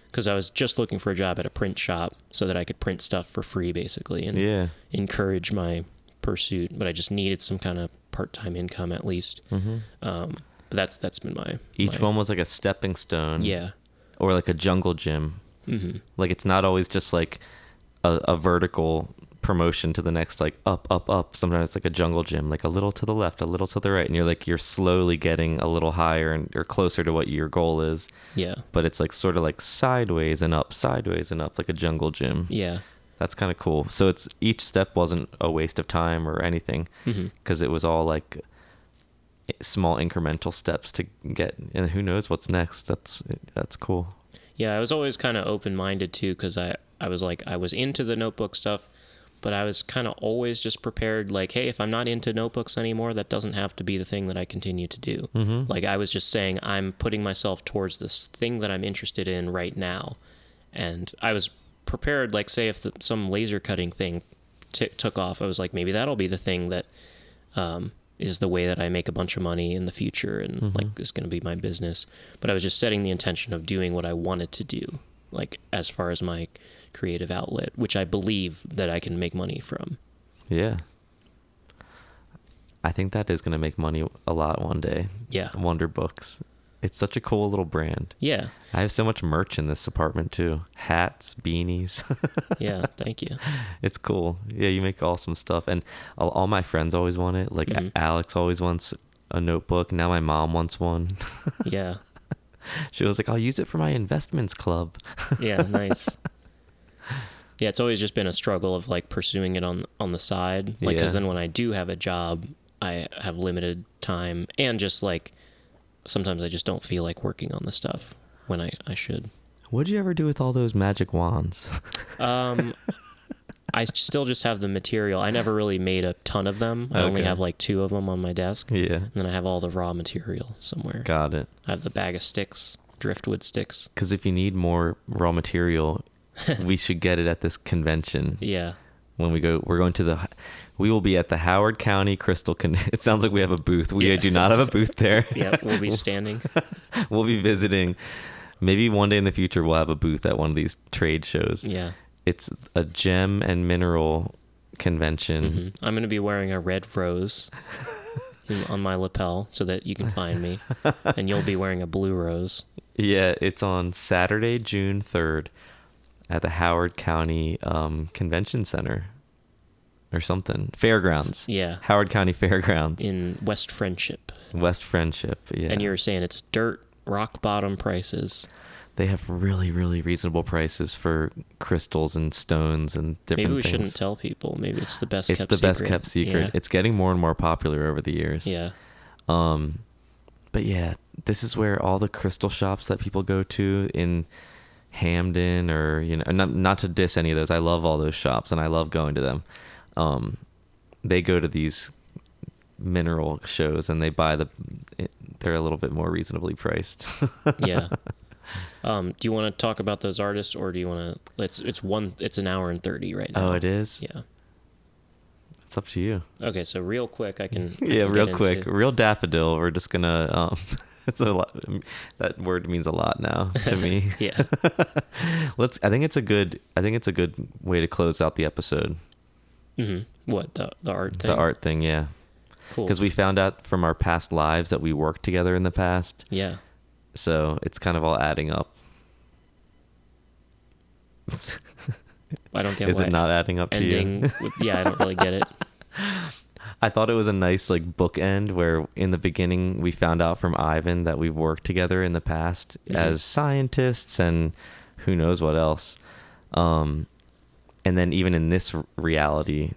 because I was just looking for a job at a print shop so that I could print stuff for free basically and encourage my pursuit. But I just needed some kind of part-time income at least. But that's been my... Each one was like a stepping stone. Yeah. Or like a jungle gym. Like it's not always just like a vertical... promotion to the next, like up. Sometimes it's like a jungle gym, like a little to the left, a little to the right, and you're slowly getting a little higher and you're closer to what your goal is. Yeah, but it's like sort of like sideways and up like a jungle gym. Yeah, that's kind of cool. So it's each step wasn't a waste of time or anything because it was all like small incremental steps to get, and who knows what's next. That's cool. Yeah, I was always kind of open-minded too because I was like, I was into the notebook stuff, but I was kind of always just prepared, like, hey, if I'm not into notebooks anymore, that doesn't have to be the thing that I continue to do. Like, I was just saying, I'm putting myself towards this thing that I'm interested in right now. And I was prepared, like, say, if some laser cutting thing took off, I was like, maybe that'll be the thing that is the way that I make a bunch of money in the future and, like, is going to be my business. But I was just setting the intention of doing what I wanted to do, like, as far as my... creative outlet, which I believe that I can make money from. Yeah, I think that is going to make money a lot one day. Yeah, Wonder Books. It's such a cool little brand. Yeah. I have so much merch in this apartment too. Hats, beanies. Yeah, thank you. It's cool. Yeah, you make awesome stuff. And all my friends always want it. Like Alex always wants a notebook. Now my mom wants one. Yeah. She was like, I'll use it for my investments club. Yeah, nice. Yeah, it's always just been a struggle of like pursuing it on the side. Like, because then when I do have a job, I have limited time and just like, sometimes I just don't feel like working on the stuff when I should. What'd you ever do with all those magic wands? I still just have the material. I never really made a ton of them. I only have like 2 of them on my desk. Yeah. And then I have all the raw material somewhere. Got it. I have the bag of sticks, driftwood sticks. Because if you need more raw material, we should get it at this convention. Yeah. When we go, we're going to the... We will be at the Howard County Crystal Con. It sounds like we have a booth. We do not have a booth there. Yeah, we'll be standing. We'll be visiting. Maybe one day in the future, we'll have a booth at one of these trade shows. Yeah. It's a gem and mineral convention. Mm-hmm. I'm going to be wearing a red rose on my lapel so that you can find me. And you'll be wearing a blue rose. Yeah, it's on Saturday, June 3rd at the Howard County Convention Center. Or something. Fairgrounds. Yeah. Howard County Fairgrounds. In West Friendship. West Friendship, yeah. And you were saying it's dirt, rock bottom prices. They have really, really reasonable prices for crystals and stones and different things. Maybe we shouldn't tell people. Maybe it's the best kept secret. It's the best kept secret. Yeah. It's getting more and more popular over the years. Yeah. But yeah, this is where all the crystal shops that people go to in Hamden or, you know, not to diss any of those. I love all those shops and I love going to them. They go to these mineral shows and they buy they're a little bit more reasonably priced. Yeah. Do you want to talk about those artists or do you want to, it's an hour and 30 right now. Oh, it is? Yeah. It's up to you. Okay. So real quick, real daffodil. We're just going to, it's a lot. That word means a lot now to me. Yeah. I think it's a good way to close out the episode. Mm-hmm. What, the art thing? The art thing, yeah. Cool. Because we found out from our past lives that we worked together in the past. Yeah. So it's kind of all adding up. I don't get why. Is it not adding up to you? Yeah, I don't really get it. I thought it was a nice like bookend where in the beginning we found out from Ivan that we've worked together in the past as scientists and who knows what else. And then even in this reality,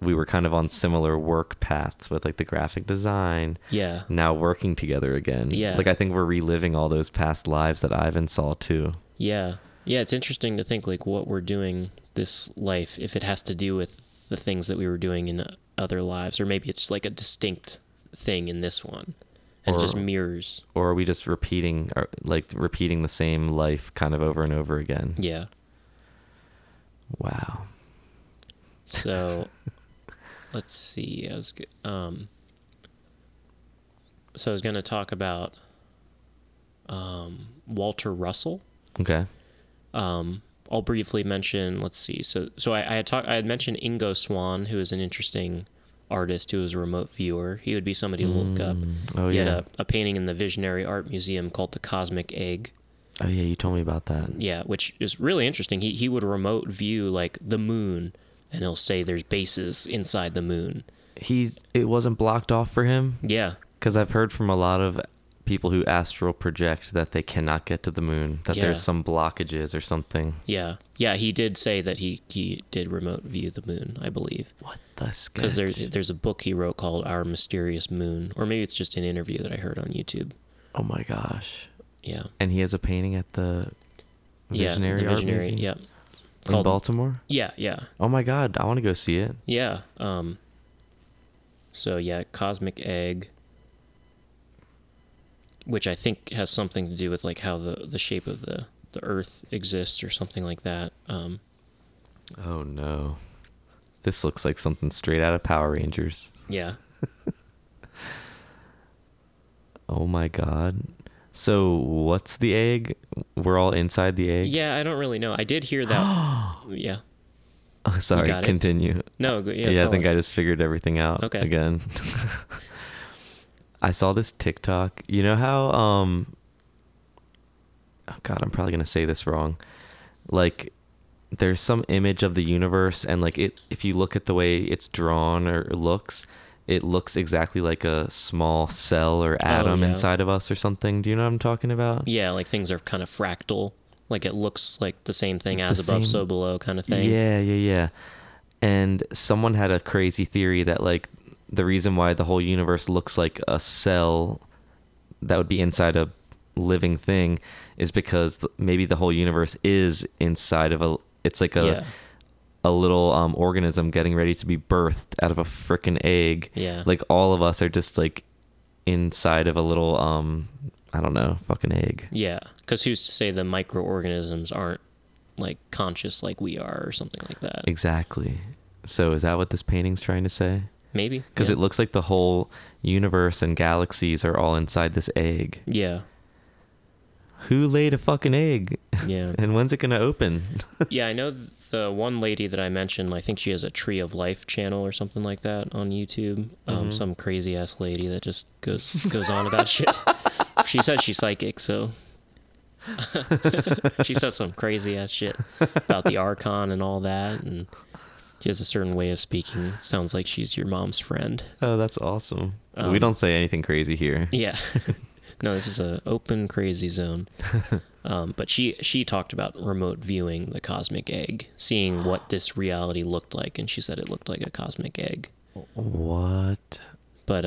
we were kind of on similar work paths with like the graphic design. Yeah. Now working together again. Yeah. Like I think we're reliving all those past lives that Ivan saw too. Yeah. Yeah. It's interesting to think like what we're doing this life, if it has to do with the things that we were doing in other lives, or maybe it's like a distinct thing in this one and it just mirrors. Or are we just repeating the same life kind of over and over again? Yeah. Wow. So let's see. I was going to talk about Walter Russell. Okay. I'll briefly mention, let's see. So I had mentioned Ingo Swann, who is an interesting artist who was a remote viewer. He would be somebody to look up. Oh, he had a painting in the Visionary Art Museum called The Cosmic Egg. Oh yeah, you told me about that. Yeah, which is really interesting. He would remote view like the moon, and he'll say there's bases inside the moon. It wasn't blocked off for him. Yeah, because I've heard from a lot of people who astral project that they cannot get to the moon, that there's some blockages or something. Yeah, yeah. He did say that he did remote view the moon, I believe. What the sketch? Because there's a book he wrote called Our Mysterious Moon, or maybe it's just an interview that I heard on YouTube. Oh my gosh. Yeah. And he has a painting at the Visionary Art Museum? Yeah. In Baltimore? Yeah, yeah. Oh my God, I want to go see it. Yeah. So yeah, Cosmic Egg, which I think has something to do with like how the shape of the earth exists or something like that. Oh no. This looks like something straight out of Power Rangers. Yeah. Oh my God. So what's the egg? We're all inside the egg? Yeah, I don't really know. I did hear that. Yeah. Oh, sorry, continue. It. No, yeah, I think us. I just figured everything out again. I saw this TikTok. You know how oh God, I'm probably going to say this wrong. Like, there's some image of the universe, and like it, if you look at the way it's drawn or looks, it looks exactly like a small cell or atom inside of us or something. Do you know what I'm talking about? Yeah, like things are kind of fractal. Like it looks like the same thing as above, so below kind of thing. Yeah, yeah, yeah. And someone had a crazy theory that like the reason why the whole universe looks like a cell that would be inside a living thing is because maybe the whole universe is inside of a, it's like a a little organism getting ready to be birthed out of a freaking egg. Yeah. Like all of us are just like inside of a little, I don't know, fucking egg. Yeah. Because who's to say the microorganisms aren't like conscious like we are or something like that? Exactly. So is that what this painting's trying to say? Maybe. Because it looks like the whole universe and galaxies are all inside this egg. Yeah. Who laid a fucking egg? Yeah. And when's it going to open? Yeah, I know the one lady that I mentioned, I think she has a Tree of Life channel or something like that on YouTube. Some crazy ass lady that just goes on about shit. She says she's psychic, so... She says some crazy ass shit about the Archon and all that, and she has a certain way of speaking. Sounds like she's your mom's friend. Oh, that's awesome. We don't say anything crazy here. Yeah. No, this is an open crazy zone. But she talked about remote viewing the cosmic egg, seeing what this reality looked like, and she said it looked like a cosmic egg. What? But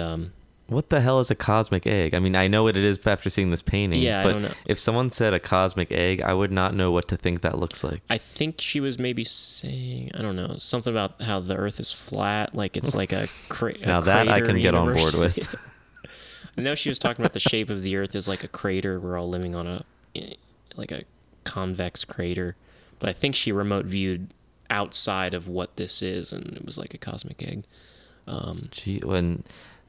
what the hell is a cosmic egg? I mean, I know what it is after seeing this painting. Yeah, but I don't know. If someone said a cosmic egg, I would not know what to think that looks like. I think she was maybe saying, I don't know, something about how the Earth is flat, like it's like a crater. Now that I can get on board with. I know she was talking about the shape of the Earth is like a crater. We're all living on a convex crater, but I think she remote viewed outside of what this is, and it was like a cosmic egg.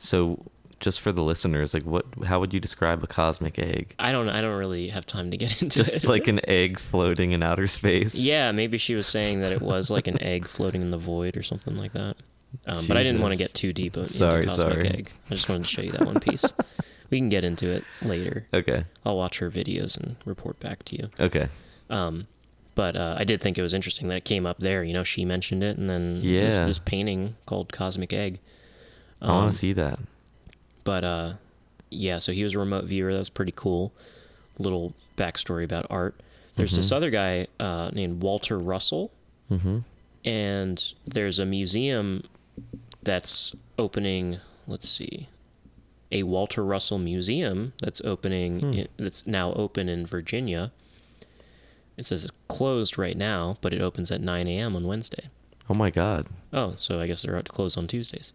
So just for the listeners, like how would you describe a cosmic egg? I don't really have time to get into just it. Just like an egg floating in outer space. Yeah, maybe she was saying that it was like an egg floating in the void or something like that. But I didn't want to get too deep into Cosmic Egg. I just wanted to show you that one piece. We can get into it later. Okay. I'll watch her videos and report back to you. Okay. But I did think it was interesting that it came up there. You know, she mentioned it, and then this painting called Cosmic Egg. I want to see that. But, so he was a remote viewer. That was pretty cool. Little backstory about art. There's this other guy named Walter Russell. Mm-hmm. And there's a museum that's opening, a Walter Russell museum that's opening, that's now open in Virginia. It says it's closed right now, but it opens at 9 a.m. on Wednesday. Oh my God. Oh, so I guess they're out to close on Tuesdays.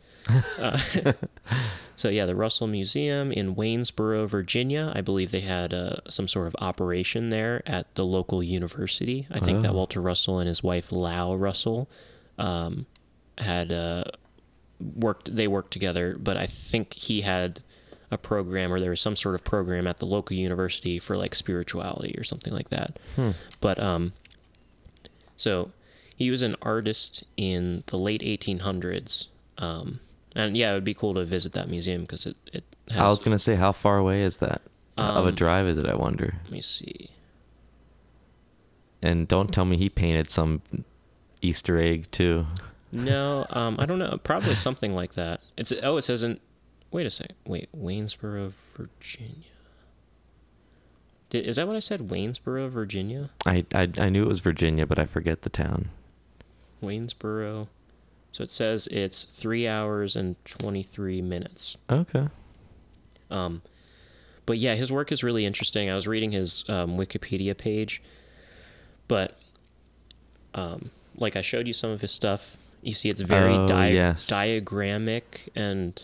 So yeah, the Russell Museum in Waynesboro, Virginia. I believe they had some sort of operation there at the local university. I think that Walter Russell and his wife, Lau Russell, worked together, but I think he had a program, or there was some sort of program at the local university for like spirituality or something like that. But, so he was an artist in the late 1800s, and yeah, it would be cool to visit that museum because it has... I was going to say, how far away is that? Of a drive is it, I wonder? Let me see. And don't tell me he painted some Easter egg, too. No, I don't know. Probably something like that. It says in... Wait a second. Wait, Waynesboro, Virginia. Is that what I said? Waynesboro, Virginia? I knew it was Virginia, but I forget the town. Waynesboro... So it says it's 3 hours and 23 minutes. Okay. But yeah, his work is really interesting. I was reading his Wikipedia page, but like I showed you some of his stuff. You see, it's very diagrammic and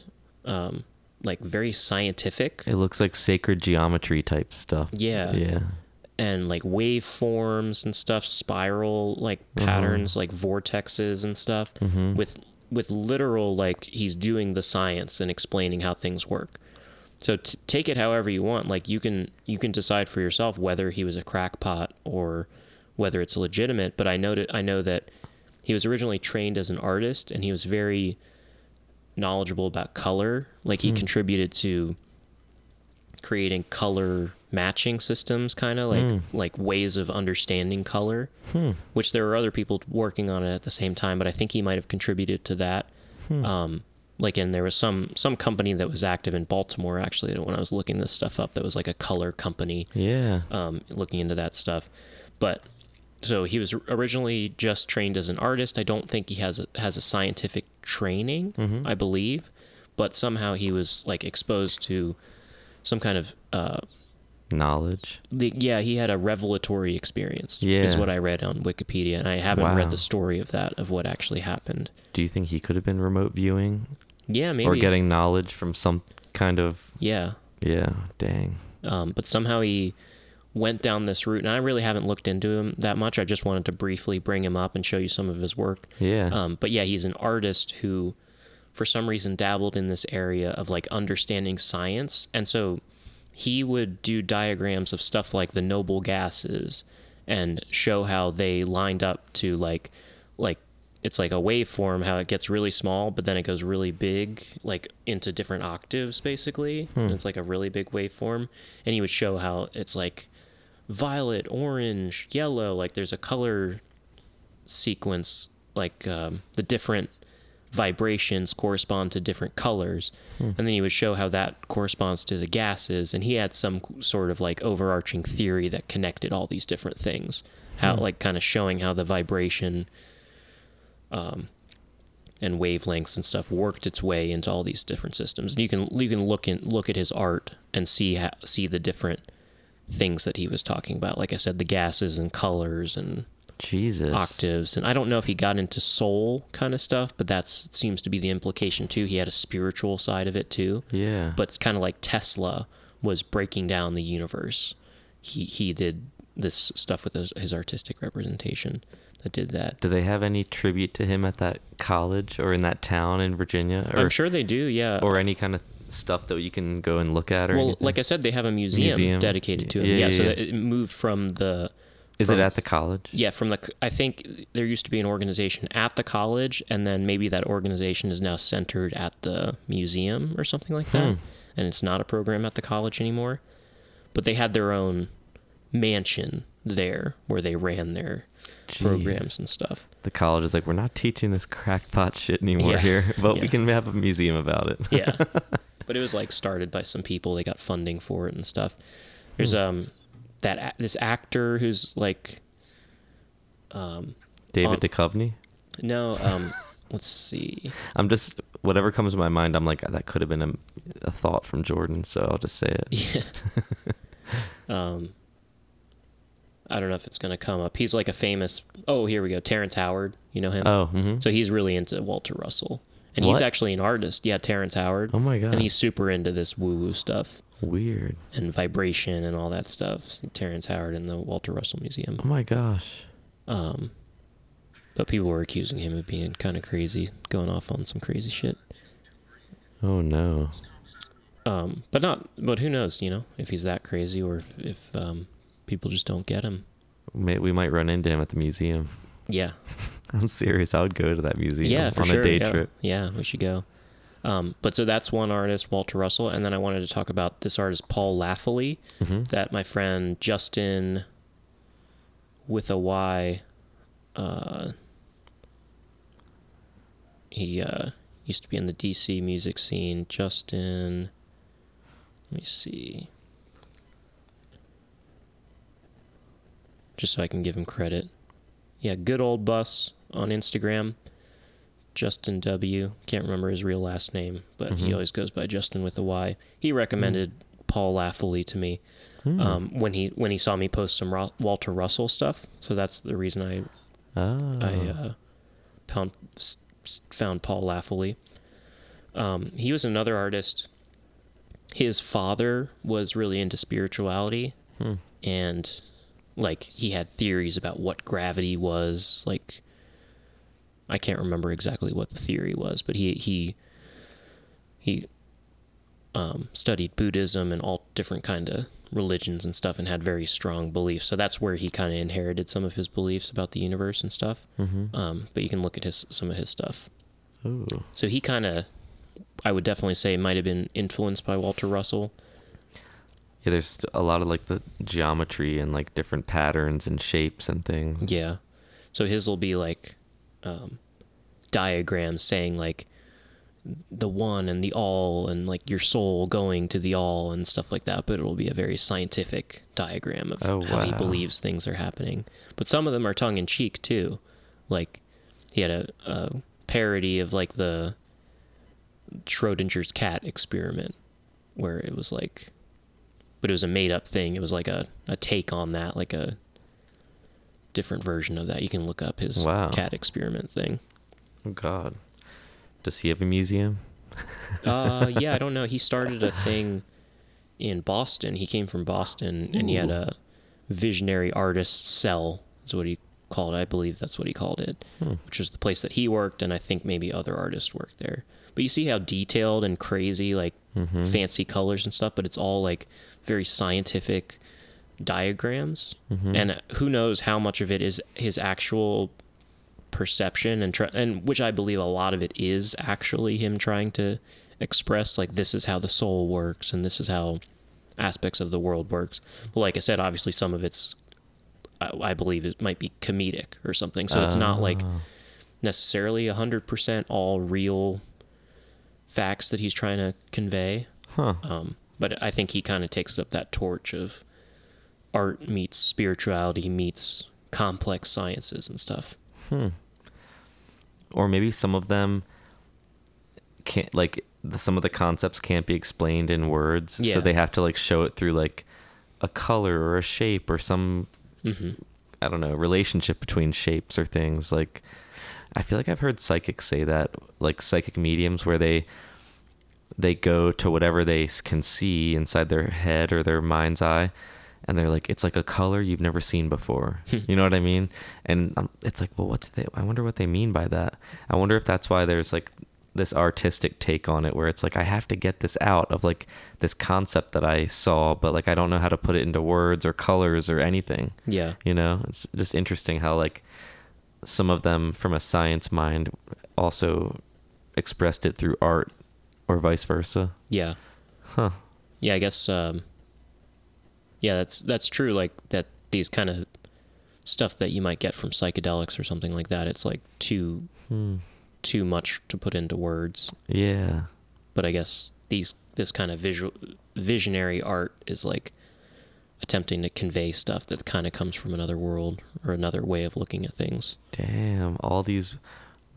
like very scientific. It looks like sacred geometry type stuff. Yeah. Yeah. And like waveforms and stuff, spiral like patterns, like vortexes and stuff, with literal, like he's doing the science and explaining how things work. So take it however you want. Like you can decide for yourself whether he was a crackpot or whether it's legitimate. But I know that he was originally trained as an artist, and he was very knowledgeable about color. Like he contributed to creating color matching systems, kind of like ways of understanding color, which there were other people working on it at the same time, but I think he might have contributed to that. Like, and there was some company that was active in Baltimore, actually, when I was looking this stuff up, that was like a color company. Yeah. Looking into that stuff. But so he was originally just trained as an artist. I don't think he has a scientific training, I believe, but somehow he was like exposed to some kind of knowledge. Yeah, he had a revelatory experience, is what I read on Wikipedia, and I haven't read the story of that, of what actually happened. Do you think he could have been remote viewing? Yeah, maybe. Or getting knowledge from some kind of... Yeah. Yeah, dang. But somehow he went down this route, and I really haven't looked into him that much. I just wanted to briefly bring him up and show you some of his work. Yeah. But yeah, he's an artist who, for some reason, dabbled in this area of like understanding science, and so he would do diagrams of stuff like the noble gases and show how they lined up to like it's like a waveform, how it gets really small, but then it goes really big, like into different octaves, basically. And it's like a really big waveform. And he would show how it's like violet, orange, yellow, like there's a color sequence, like the different vibrations correspond to different colors. And then he would show how that corresponds to the gases, and he had some sort of like overarching theory that connected all these different things, how like kind of showing how the vibration and wavelengths and stuff worked its way into all these different systems. And you can look at his art and see the different things that he was talking about, like I said, the gases and colors and octaves. And I don't know if he got into soul kind of stuff, but that seems to be the implication too. He had a spiritual side of it too. Yeah. But it's kind of like Tesla was breaking down the universe. He did this stuff with his artistic representation that did that. Do they have any tribute to him at that college or in that town in Virginia? Or, I'm sure they do, yeah. Or any kind of stuff that you can go and look at? Or well, anything? Like I said, they have a museum dedicated to him. Yeah. It moved from the... Is it at the college? Yeah, I think there used to be an organization at the college, and then maybe that organization is now centered at the museum or something like that, and it's not a program at the college anymore. But they had their own mansion there where they ran their programs and stuff. The college is like, we're not teaching this crackpot shit anymore here, but we can have a museum about it. Yeah, but it was like started by some people. They got funding for it and stuff. There's that this actor who's like David Duchovny? No, let's see. I'm just, whatever comes to my mind, I'm like, that could have been a thought from Jordan, so I'll just say it. Yeah. I don't know if it's going to come up. He's like a famous, here we go, Terrence Howard, you know him? Oh. Mm-hmm. So he's really into Walter Russell. And he's actually an artist. Yeah, Terrence Howard. Oh my God. And he's super into this woo-woo stuff. Weird. And vibration and all that stuff. Terrence Howard and the Walter Russell Museum. Oh my gosh. But people were accusing him of being kind of crazy, going off on some crazy shit. Oh no. But who knows, you know, if he's that crazy or if people just don't get him. We might run into him at the museum. Yeah. I'm serious. I would go to that museum on a day trip. Yeah, we should go. But so that's one artist, Walter Russell, and then I wanted to talk about this artist, Paul Laffoley, that my friend Justin, with a Y, he used to be in the DC music scene. Justin, let me see, just so I can give him credit. Yeah, Good Old Bus on Instagram. Justin W. Can't remember his real last name, but he always goes by Justin with a Y. He recommended Paul Laffoley to me when he saw me post some Walter Russell stuff. So that's the reason I found Paul Laffoley. He was another artist. His father was really into spirituality, and like he had theories about what gravity was like. I can't remember exactly what the theory was, but he studied Buddhism and all different kind of religions and stuff, and had very strong beliefs. So that's where he kind of inherited some of his beliefs about the universe and stuff. But you can look at some of his stuff. Ooh. So he kind of, I would definitely say, might have been influenced by Walter Russell. Yeah, there's a lot of like the geometry and like different patterns and shapes and things. Yeah. So his will be like diagrams saying like the one and the all and like your soul going to the all and stuff like that, but it will be a very scientific diagram of how he believes things are happening. But some of them are tongue in cheek too. Like he had a parody of like the Schrodinger's cat experiment where it was like, but it was a made up thing. It was like a take on that, like a different version of that. You can look up his cat experiment thing. Oh God. Does he have a museum? Yeah, I don't know. He started a thing in Boston. He came from Boston and he had a visionary artist cell, is what he called it. I believe that's what he called it, which was the place that he worked. And I think maybe other artists worked there. But you see how detailed and crazy, like fancy colors and stuff, but it's all like very scientific diagrams. And who knows how much of it is his actual perception and which I believe a lot of it is actually him trying to express like this is how the soul works and this is how aspects of the world works. But like I said, obviously some of it's I believe it might be comedic or something, so it's not like necessarily 100% all real facts that he's trying to convey. But I think he kind of takes up that torch of art meets spirituality meets complex sciences and stuff. Or maybe some of them can't, like some of the concepts can't be explained in words, so they have to like show it through like a color or a shape or some I don't know, relationship between shapes or things. Like I feel like I've heard psychics say that, like psychic mediums, where they go to whatever they can see inside their head or their mind's eye. And they're like, it's like a color you've never seen before. You know what I mean? And it's like, well, I wonder what they mean by that. I wonder if that's why there's like this artistic take on it where it's like, I have to get this out of like this concept that I saw, but like, I don't know how to put it into words or colors or anything. Yeah. You know, it's just interesting how like some of them from a science mind also expressed it through art or vice versa. Yeah. Huh. Yeah, I guess, yeah, that's true. Like that, these kind of stuff that you might get from psychedelics or something like that. It's like too much to put into words. Yeah. But I guess this kind of visionary art is like attempting to convey stuff that kind of comes from another world or another way of looking at things. Damn, all these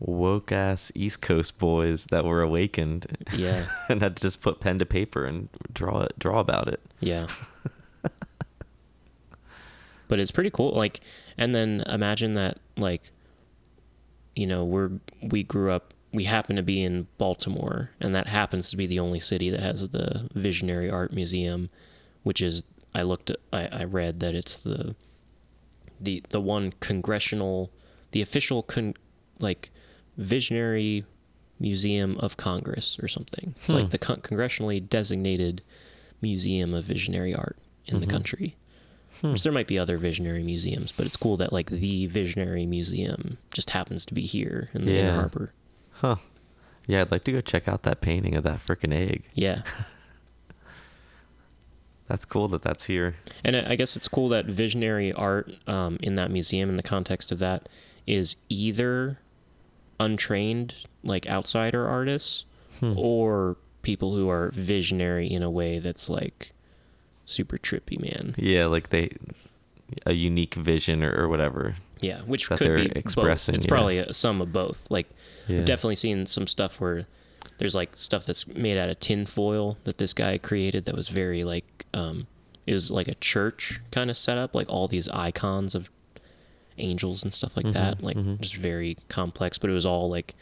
woke ass East Coast boys that were awakened. Yeah. And had to just put pen to paper and draw about it. Yeah. But it's pretty cool. Like, and then imagine that, like, you know, we grew up, we happen to be in Baltimore, and that happens to be the only city that has the Visionary Art Museum, which is, I read that it's the one congressional, the official, Visionary Museum of Congress or something. It's like the congressionally designated museum of visionary art in the country. So there might be other visionary museums, but it's cool that like the Visionary Museum just happens to be here in the Inner Harbor. Huh. Yeah, I'd like to go check out that painting of that freaking egg. Yeah. That's cool that that's here. And I guess it's cool that visionary art in that museum, in the context of that, is either untrained, like outsider artists, or people who are visionary in a way that's like super trippy, man. Yeah, like a unique vision or whatever. Yeah, which could be expressing. Both. It's probably a sum of both. Like, I've definitely seen some stuff where there's like stuff that's made out of tin foil that this guy created that was very like, it was like a church kind of setup, like all these icons of angels and stuff like that, like just very complex, but it was all like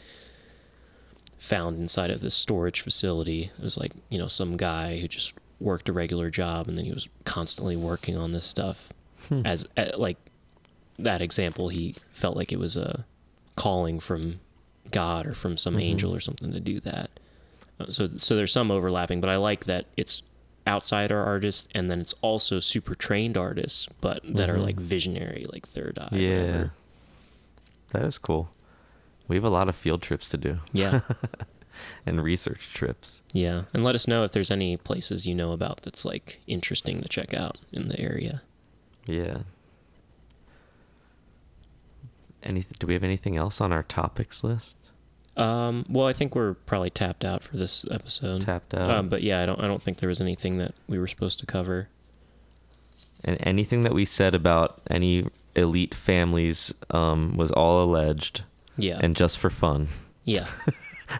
found inside of this storage facility. It was like, you know, some guy who just worked a regular job and then he was constantly working on this stuff. As like that example, he felt like it was a calling from God or from some angel or something to do that. So there's some overlapping, but I like that it's outsider artists and then it's also super trained artists, but that are like visionary, like third eye. Yeah, whatever. That is cool. We have a lot of field trips to do. Yeah. and research trips. Yeah, and let us know if there's any places you know about that's like interesting to check out in the area. Yeah. Do we have anything else on our topics list? Well, I think we're probably tapped out for this episode. Tapped out. But yeah, I don't think there was anything that we were supposed to cover. And anything that we said about any elite families was all alleged. Yeah. And just for fun. Yeah.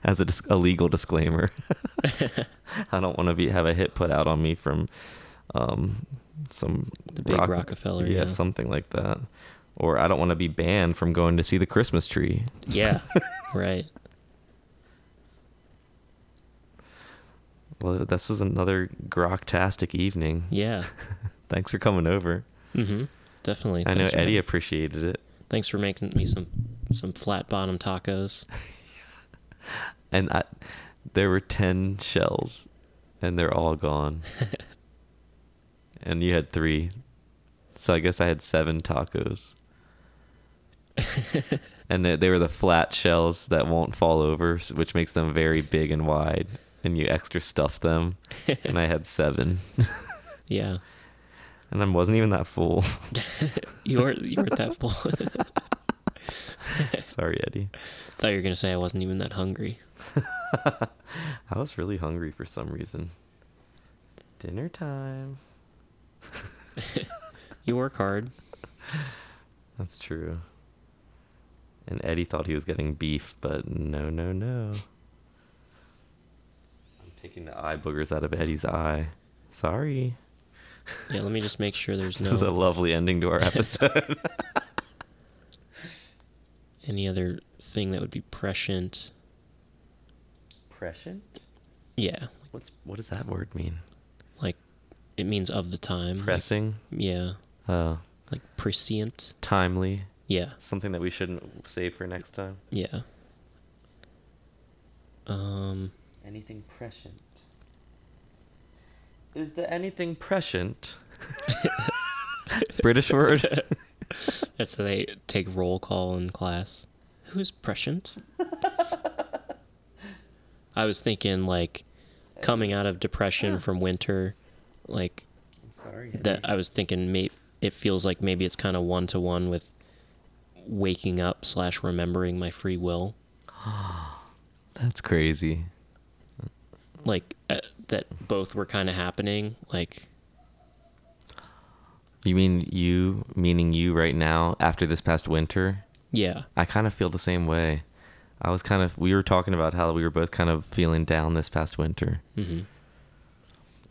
As a legal disclaimer. I don't want to have a hit put out on me from some... The big Rockefeller. Yeah, something like that. Or I don't want to be banned from going to see the Christmas tree. Yeah, right. Well, this was another groktastic evening. Yeah. Thanks for coming over. Mm-hmm. Definitely. I know Eddie appreciated it. Thanks for making me some flat bottom tacos. And there were 10 shells, and they're all gone. And you had 3, so I guess I had 7 tacos. And they were the flat shells that won't fall over, which makes them very big and wide. And you extra stuffed them, and I had 7. Yeah. And I wasn't even that full. You weren't that full. Sorry, Eddie. I thought you were going to say I wasn't even that hungry. I was really hungry for some reason. Dinner time. You work hard. That's true. And Eddie thought he was getting beef, but no. I'm picking the eye boogers out of Eddie's eye. Sorry. Yeah, let me just make sure there's no... This is a lovely ending to our episode. Any other thing that would be prescient? Prescient? Yeah. What does that word mean? Like, it means of the time. Pressing? Like, yeah. Oh. Like prescient? Timely? Yeah. Something that we shouldn't save for next time? Yeah. Anything prescient? Is there anything prescient? British word? That's how they take roll call in class. Who's prescient? I was thinking, like, coming out of depression from winter, like, I'm sorry, Henry. That I was thinking it feels like maybe it's kind of one-to-one with waking up / remembering my free will. That's crazy. Like, that both were kind of happening, like... You mean you right now, after this past winter? Yeah. I kind of feel the same way. We were talking about how we were both kind of feeling down this past winter. Mm-hmm.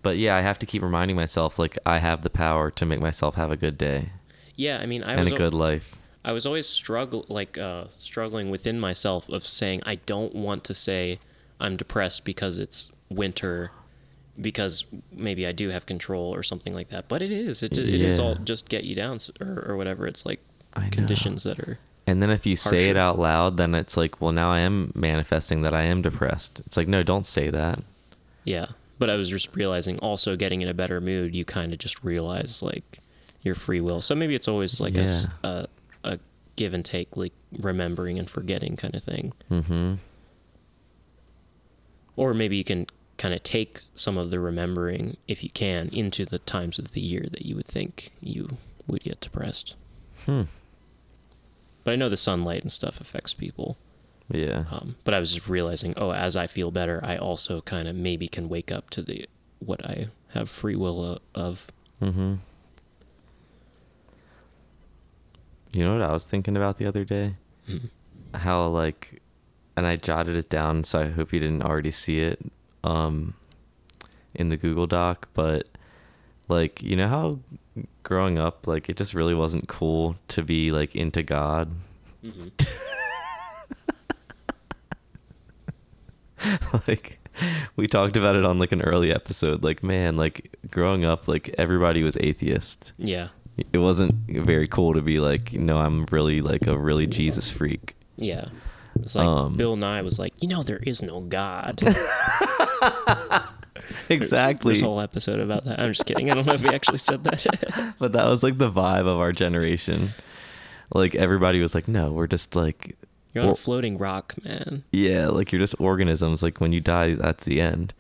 But yeah, I have to keep reminding myself, like, I have the power to make myself have a good day. Yeah, I mean, a good life. I was always struggling within myself of saying, I don't want to say I'm depressed because it's winter, because maybe I do have control or something like that, but it is all just get you down or whatever. It's like conditions that are, and then if you say it out loud, then it's like, well, now I am manifesting that I am depressed. It's like, no, don't say that. Yeah. But I was just realizing, also getting in a better mood, you kind of just realize, like, your free will. So maybe it's always like a give and take, like remembering and forgetting kind of thing. Mm-hmm. Or maybe you can kind of take some of the remembering, if you can, into the times of the year that you would think you would get depressed. But I know the sunlight and stuff affects people. Yeah. But I was just realizing, as I feel better, I also kind of maybe can wake up to what I have free will of. Mm-hmm. You know what I was thinking about the other day? Mm-hmm. How, like, and I jotted it down, so I hope you didn't already see it in the Google Doc, but, like, you know how growing up, like, it just really wasn't cool to be, like, into God? Mm-hmm. Like, we talked about it on, like, an early episode. Like, man, like, growing up, like, everybody was atheist. Yeah. It wasn't very cool to be like, no, I'm really, like, a really Jesus freak. Yeah. It's like Bill Nye was like, there is no God. Exactly. There's a whole episode about that. I'm just kidding. I don't know if he actually said that. But that was like the vibe of our generation. Like, everybody was like, no, we're just like, You're on a floating rock, man. Yeah, like you're just organisms. Like when you die, that's the end.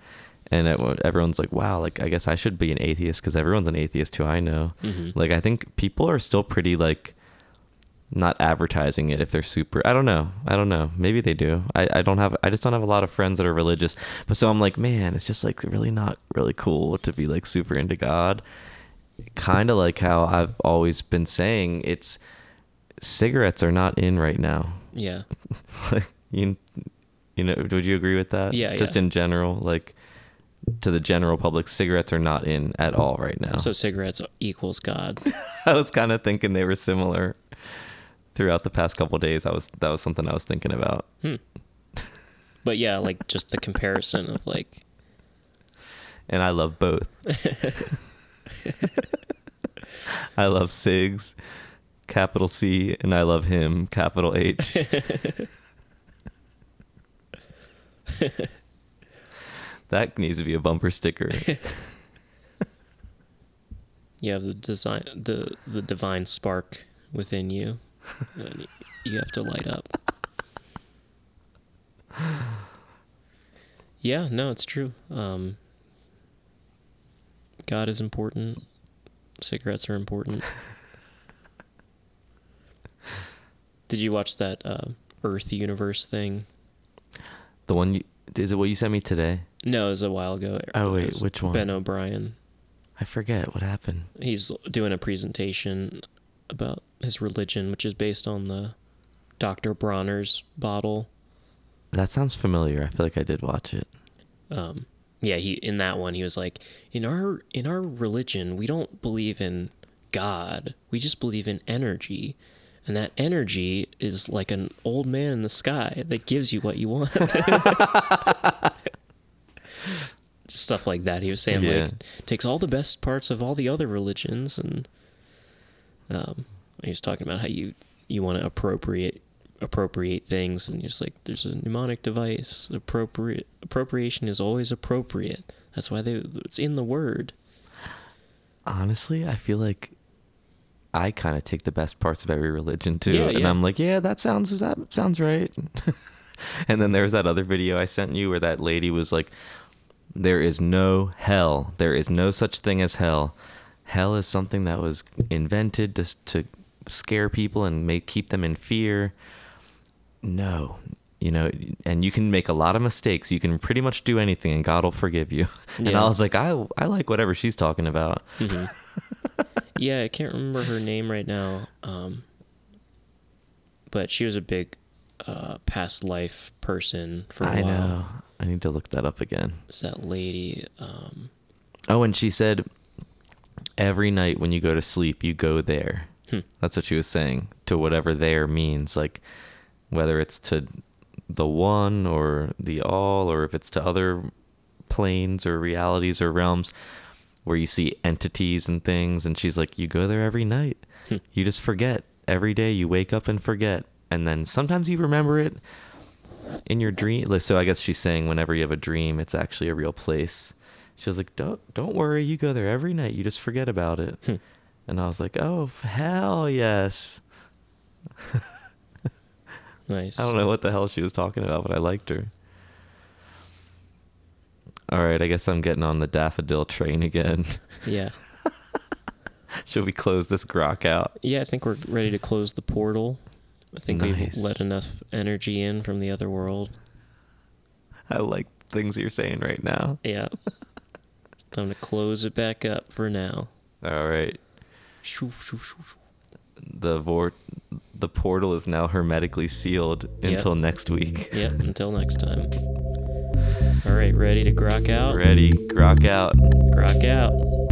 And everyone's like, wow, like I guess I should be an atheist because everyone's an atheist who I know. Mm-hmm. Like I think people are still pretty like not advertising it if they're super. I don't know. Maybe they do. I just don't have a lot of friends that are religious. But so I'm like, man, it's just like really not really cool to be like super into God. Kind of like how I've always been saying it's cigarettes are not in right now. Yeah. you know, would you agree with that? Yeah. Just in general, like to the general public, cigarettes are not in at all right now. So cigarettes equals God. I was kind of thinking they were similar throughout the past couple of days. That was something I was thinking about. But yeah, like just the comparison of like. And I love both. I love cigs, capital C, and I love him, capital H. That needs to be a bumper sticker. You have the divine spark within you. You have to light up. Yeah, no, it's true. God is important. Cigarettes are important. Did you watch that Earth Universe thing? The one is it what you sent me today? No, it was a while ago. Oh wait, which one? Ben O'Brien. I forget what happened. He's doing a presentation about his religion, which is based on the Dr. Bronner's bottle. That sounds familiar. I feel like I did watch it. Yeah, he was like, in our religion, we don't believe in God. We just believe in energy. And that energy is like an old man in the sky that gives you what you want. Stuff like that. He was saying, yeah. Like, it takes all the best parts of all the other religions. And he was talking about how you want to appropriate things, and you're just like, there's a mnemonic device. Appropriation is always appropriate. That's why it's in the word. Honestly, I feel like I kind of take the best parts of every religion too, yeah, and yeah. I'm like, yeah, that sounds right. And then there was that other video I sent you where that lady was like, there is no hell. There is no such thing as hell. Hell is something that was invented to scare people and keep them in fear. No, you know, and you can make a lot of mistakes. You can pretty much do anything and God will forgive you. Yeah. And I was like, I like whatever she's talking about. Mm-hmm. Yeah. I can't remember her name right now. But she was a big, past life person for a while. I know. I need to look that up again. It's that lady. Oh, and she said every night when you go to sleep, you go there. That's what she was saying, to whatever there means, like whether it's to the one or the all, or if it's to other planes or realities or realms where you see entities and things. And she's like, you go there every night. You just forget. Every day you wake up and forget. And then sometimes you remember it in your dream. So I guess she's saying whenever you have a dream, it's actually a real place. She was like, don't worry. You go there every night. You just forget about it. And I was like, oh, hell yes. Nice. I don't know what the hell she was talking about, but I liked her. All right, I guess I'm getting on the daffodil train again. Yeah. Should we close this grok out? Yeah, I think we're ready to close the portal. I think We've let enough energy in from the other world. I like things you're saying right now. Yeah. Time to close it back up for now. All right. The portal is now hermetically sealed until next week. Yep, until next time. All right, ready to grok out? Ready, grok out. Grok out.